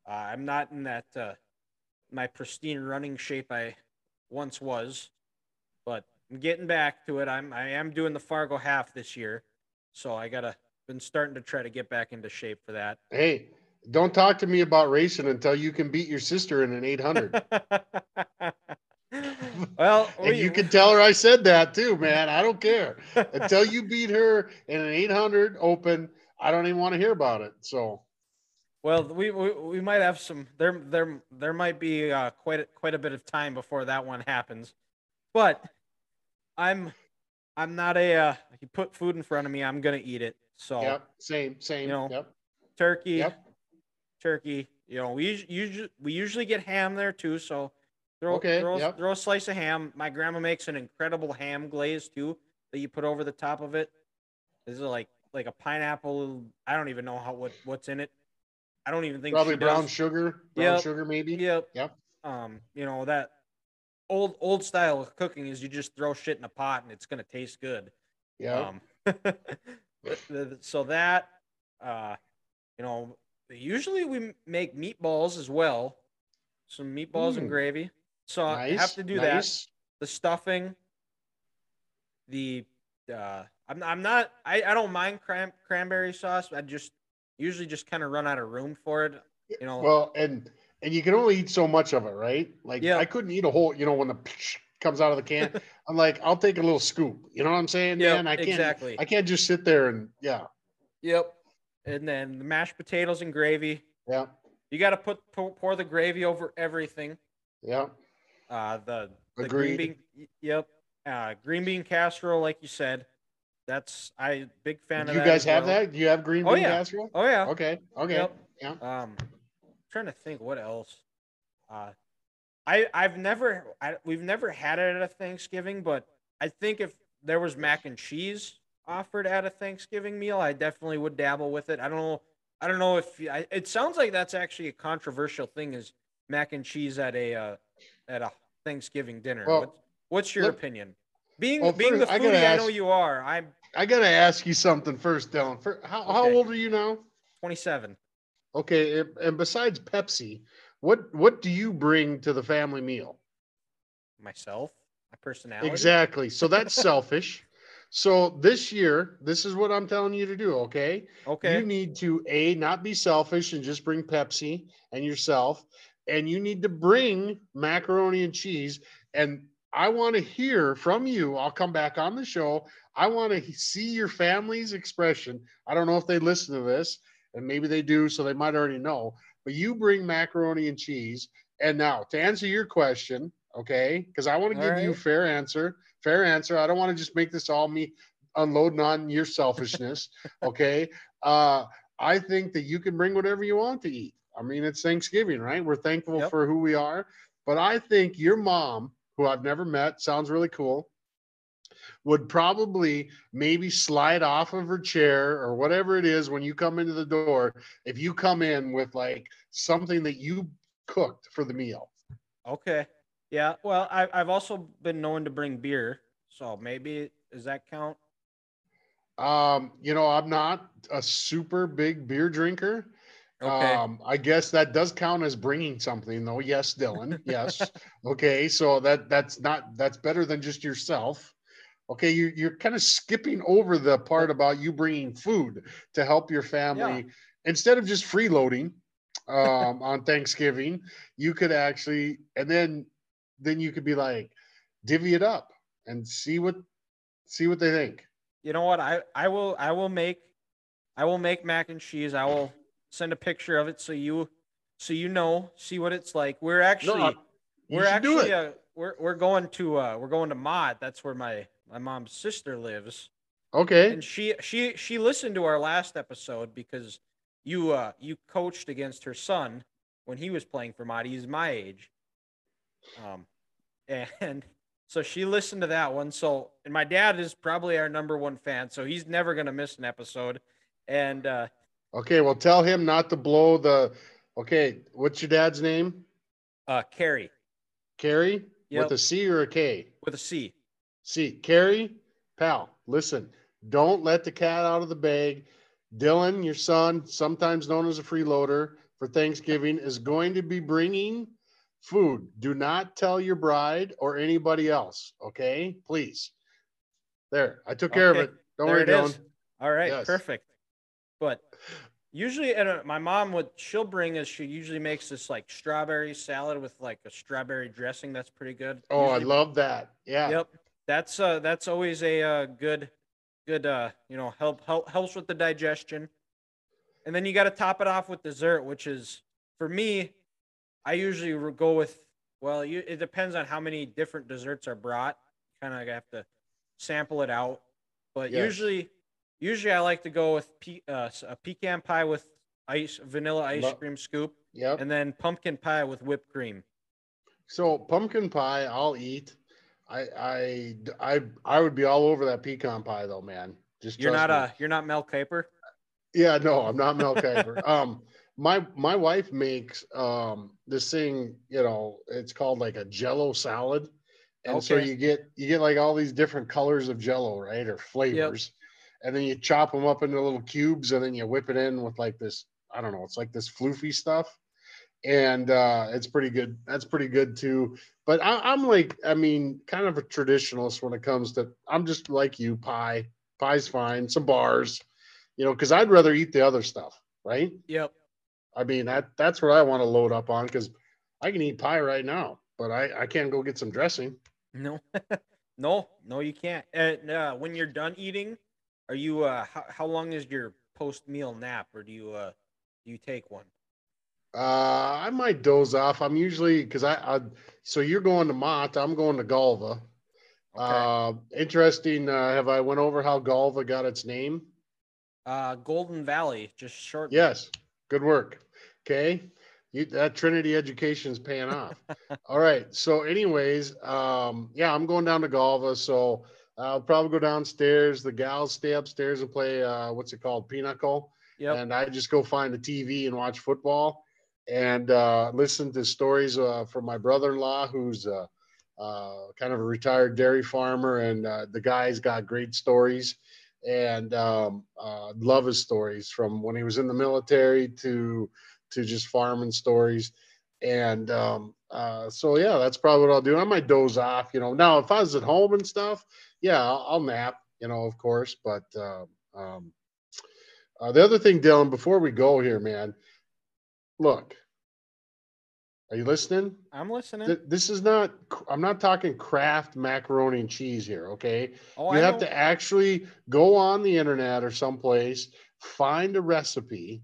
Uh, I'm not in that, uh, my pristine running shape I once was, but I'm getting back to it. I'm, I am doing the Fargo half this year. So I gotta, been starting to try to get back into shape for that. Hey, don't talk to me about racing until you can beat your sister in an eight hundred. Well, and we, you can tell her I said that too, man. I don't care. Until you beat her in an eight hundred open, I don't even want to hear about it. So, well, we we, we might have some. There there there might be uh, quite a, quite a bit of time before that one happens. But I'm I'm not a. Uh, you put food in front of me, I'm gonna eat it. So yep, same same. You know, yep. turkey, yep. turkey. You know, we usually we usually get ham there too. So. Throw, okay, throw, yep. throw a slice of ham. My grandma makes an incredible ham glaze, too, that you put over the top of it. This is like like a pineapple. I don't even know how what, what's in it. I don't even think Probably she brown does. sugar. Brown yep. sugar, maybe. Yep. Yep. Um, you know, that old old style of cooking is you just throw shit in a pot and it's going to taste good. Yeah. Um, so that, uh, you know, usually we make meatballs as well. Some meatballs mm. and gravy. So nice, I have to do nice. that. The stuffing, the, uh, I'm, I'm not, I, I don't mind cran, cranberry sauce. I just usually just kind of run out of room for it. You know, well, and, and you can only eat so much of it, right? Like yeah. I couldn't eat a whole, you know, when the comes out of the can, I'm like, I'll take a little scoop. You know what I'm saying? Yeah, I can't, exactly. I can't just sit there and yeah. Yep. And then the mashed potatoes and gravy. Yeah. You got to put, pour the gravy over everything. Yeah. Uh, the, the green bean, yep. Uh, green bean casserole, like you said, that's I big fan Do of. You that guys have well. that? Do you have green oh, bean yeah. casserole? Oh yeah. Okay. Okay. Yep. Yeah. Um, I'm trying to think what else. Uh, I I've never I, we've never had it at a Thanksgiving, but I think if there was mac and cheese offered at a Thanksgiving meal, I definitely would dabble with it. I don't know. I don't know if I, it sounds like that's actually a controversial thing is mac and cheese at a, uh, at a Thanksgiving dinner. Well, what, what's your let, opinion? Being, well, being first, the foodie I, ask, I know you are. I'm, I got to ask you something first, Dylan. For, how, okay. how old are you now? twenty-seven. Okay. And besides Pepsi, what, what do you bring to the family meal? Myself, my personality. Exactly. So that's selfish. So this year, this is what I'm telling you to do, okay? Okay. You need to, A, not be selfish and just bring Pepsi and yourself, and you need to bring macaroni and cheese. And I want to hear from you. I'll come back on the show. I want to see your family's expression. I don't know if they listen to this, and maybe they do, so they might already know. But you bring macaroni and cheese. And now, to answer your question, okay, because I want to give right. you a fair answer. Fair answer. I don't want to just make this all me unloading on your selfishness. Okay. Uh, I think that you can bring whatever you want to eat. I mean, it's Thanksgiving, right? We're thankful yep. for who we are. But I think your mom, who I've never met, sounds really cool, would probably maybe slide off of her chair or whatever it is when you come into the door. If you come in with like something that you cooked for the meal. Okay. Yeah, well, I, I've also been known to bring beer, so maybe, does that count? Um, you know, I'm not a super big beer drinker. Okay. Um, I guess that does count as bringing something, though. Yes, Dylan, yes. Okay, so that that's not that's better than just yourself. Okay, you, you're kind of skipping over the part about you bringing food to help your family. Yeah. Instead of just freeloading um, on Thanksgiving, you could actually, and then... then you could be like, divvy it up and see what, see what they think. You know what? I, I will, I will make, I will make mac and cheese. I will send a picture of it so you so you know, see what it's like. We're actually no, we're actually uh, we're we're going to uh, we're going to Mott. That's where my my mom's sister lives. Okay. And she she she listened to our last episode because you uh you coached against her son when he was playing for Mott. He's my age. Um and so she listened to that one. So, and my dad is probably our number one fan, so he's never going to miss an episode. And uh, okay, well, tell him not to blow the. Okay, what's your dad's name? Uh, Kerry. Kerry? Yep. With a C or a K? With a C. C. Kerry, pal, listen, don't let the cat out of the bag. Dylan, your son, sometimes known as a freeloader, for Thanksgiving is going to be bringing food. Do not tell your bride or anybody else, okay? Please. There, I took care okay. of it. Don't there worry, it Dylan. Is. All right, yes. Perfect. But usually, and my mom, what she'll bring is she usually makes this like strawberry salad with like a strawberry dressing. That's pretty good. Oh, usually, I love that. Yeah. Yep. That's uh, that's always a uh, good, good. Uh, you know, help, help helps with the digestion. And then you got to top it off with dessert, which is for me, I usually go with. Well, you, it depends on how many different desserts are brought. Kind of have to sample it out, but yes. usually. Usually I like to go with pe- uh, a pecan pie with ice, vanilla ice Lo- cream scoop, yep. and then pumpkin pie with whipped cream. So pumpkin pie, I'll eat. I I I, I would be all over that pecan pie though, man. Just you're not me. a you're not Mel Kiper? Yeah, no, I'm not Mel Kiper. Um, my my wife makes um this thing, you know, it's called like a Jell-O salad, and okay. so you get you get like all these different colors of Jell-O, right, or flavors. Yep. And then you chop them up into little cubes and then you whip it in with like this, I don't know, it's like this floofy stuff. And uh, it's pretty good. That's pretty good too. But I, I'm like, I mean, kind of a traditionalist when it comes to, I'm just like you, pie. Pie's fine, some bars, you know, because I'd rather eat the other stuff, right? Yep. I mean, that that's what I want to load up on because I can eat pie right now, but I, I can't go get some dressing. No, no, no, you can't. And uh, when you're done eating, Are you, uh, how, how long is your post-meal nap, or do you, uh, do you take one? Uh, I might doze off. I'm usually, cause I, I so you're going to Mott, I'm going to Galva. Okay. Uh, interesting. Uh, have I went over how Galva got its name? Uh, Golden Valley, just short. Yes. Good work. Okay. You, that Trinity education is paying off. All right. So anyways, um, yeah, I'm going down to Galva. So I'll probably go downstairs. The gals stay upstairs and play, uh, what's it called, Pinochle. Yep. And I just go find a T V and watch football and uh, listen to stories uh, from my brother-in-law, who's uh, uh, kind of a retired dairy farmer. And uh, the guy's got great stories and um, uh, love his stories from when he was in the military to to just farming stories. And um, uh, so, yeah, that's probably what I'll do. I might doze off, you know. Now, if I was at home and stuff, yeah, I'll, I'll nap, you know, of course. But uh, um, uh, the other thing, Dylan, before we go here, man, look, are you listening? I'm listening. Th- this is not, I'm not talking Kraft macaroni and cheese here, okay? Oh, you I have know. to actually go on the internet or someplace, find a recipe,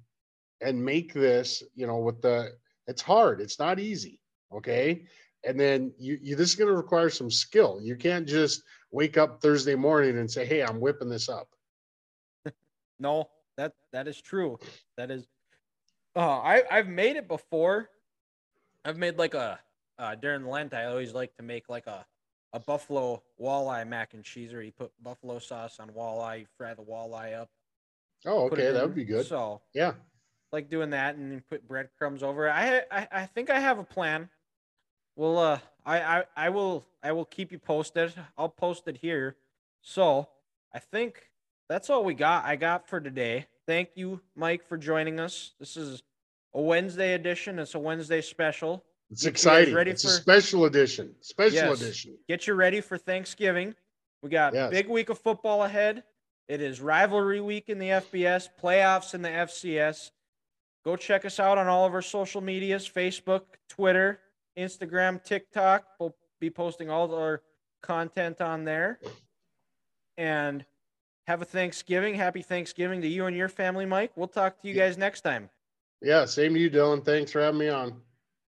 and make this, you know, with the, it's hard. It's not easy, okay? And then you, you this is going to require some skill. You can't just wake up Thursday morning and say, hey, I'm whipping this up. No, that, that is true. That is, uh, I, I've made it before. I've made like a, uh, during Lent, I always like to make like a, a buffalo walleye mac and cheese, or you put buffalo sauce on walleye, you fry the walleye up. Oh, okay. That would be good. So yeah, like doing that and put breadcrumbs over it. I, I, I think I have a plan. Well, uh, I, I, I will, I will keep you posted. I'll post it here. So I think that's all we got. I got for today. Thank you, Mike, for joining us. This is a Wednesday edition. It's a Wednesday special. It's exciting. It's for, a special edition, special yes, edition. Get you ready for Thanksgiving. We got yes. a big week of football ahead. It is rivalry week in the F B S, playoffs in the F C S. Go check us out on all of our social medias, Facebook, Twitter, Instagram, TikTok. We'll be posting all of our content on there. And Have a Thanksgiving. Happy Thanksgiving to you and your family, Mike. We'll talk to you guys next time. Yeah, same to you, Dylan. Thanks for having me on.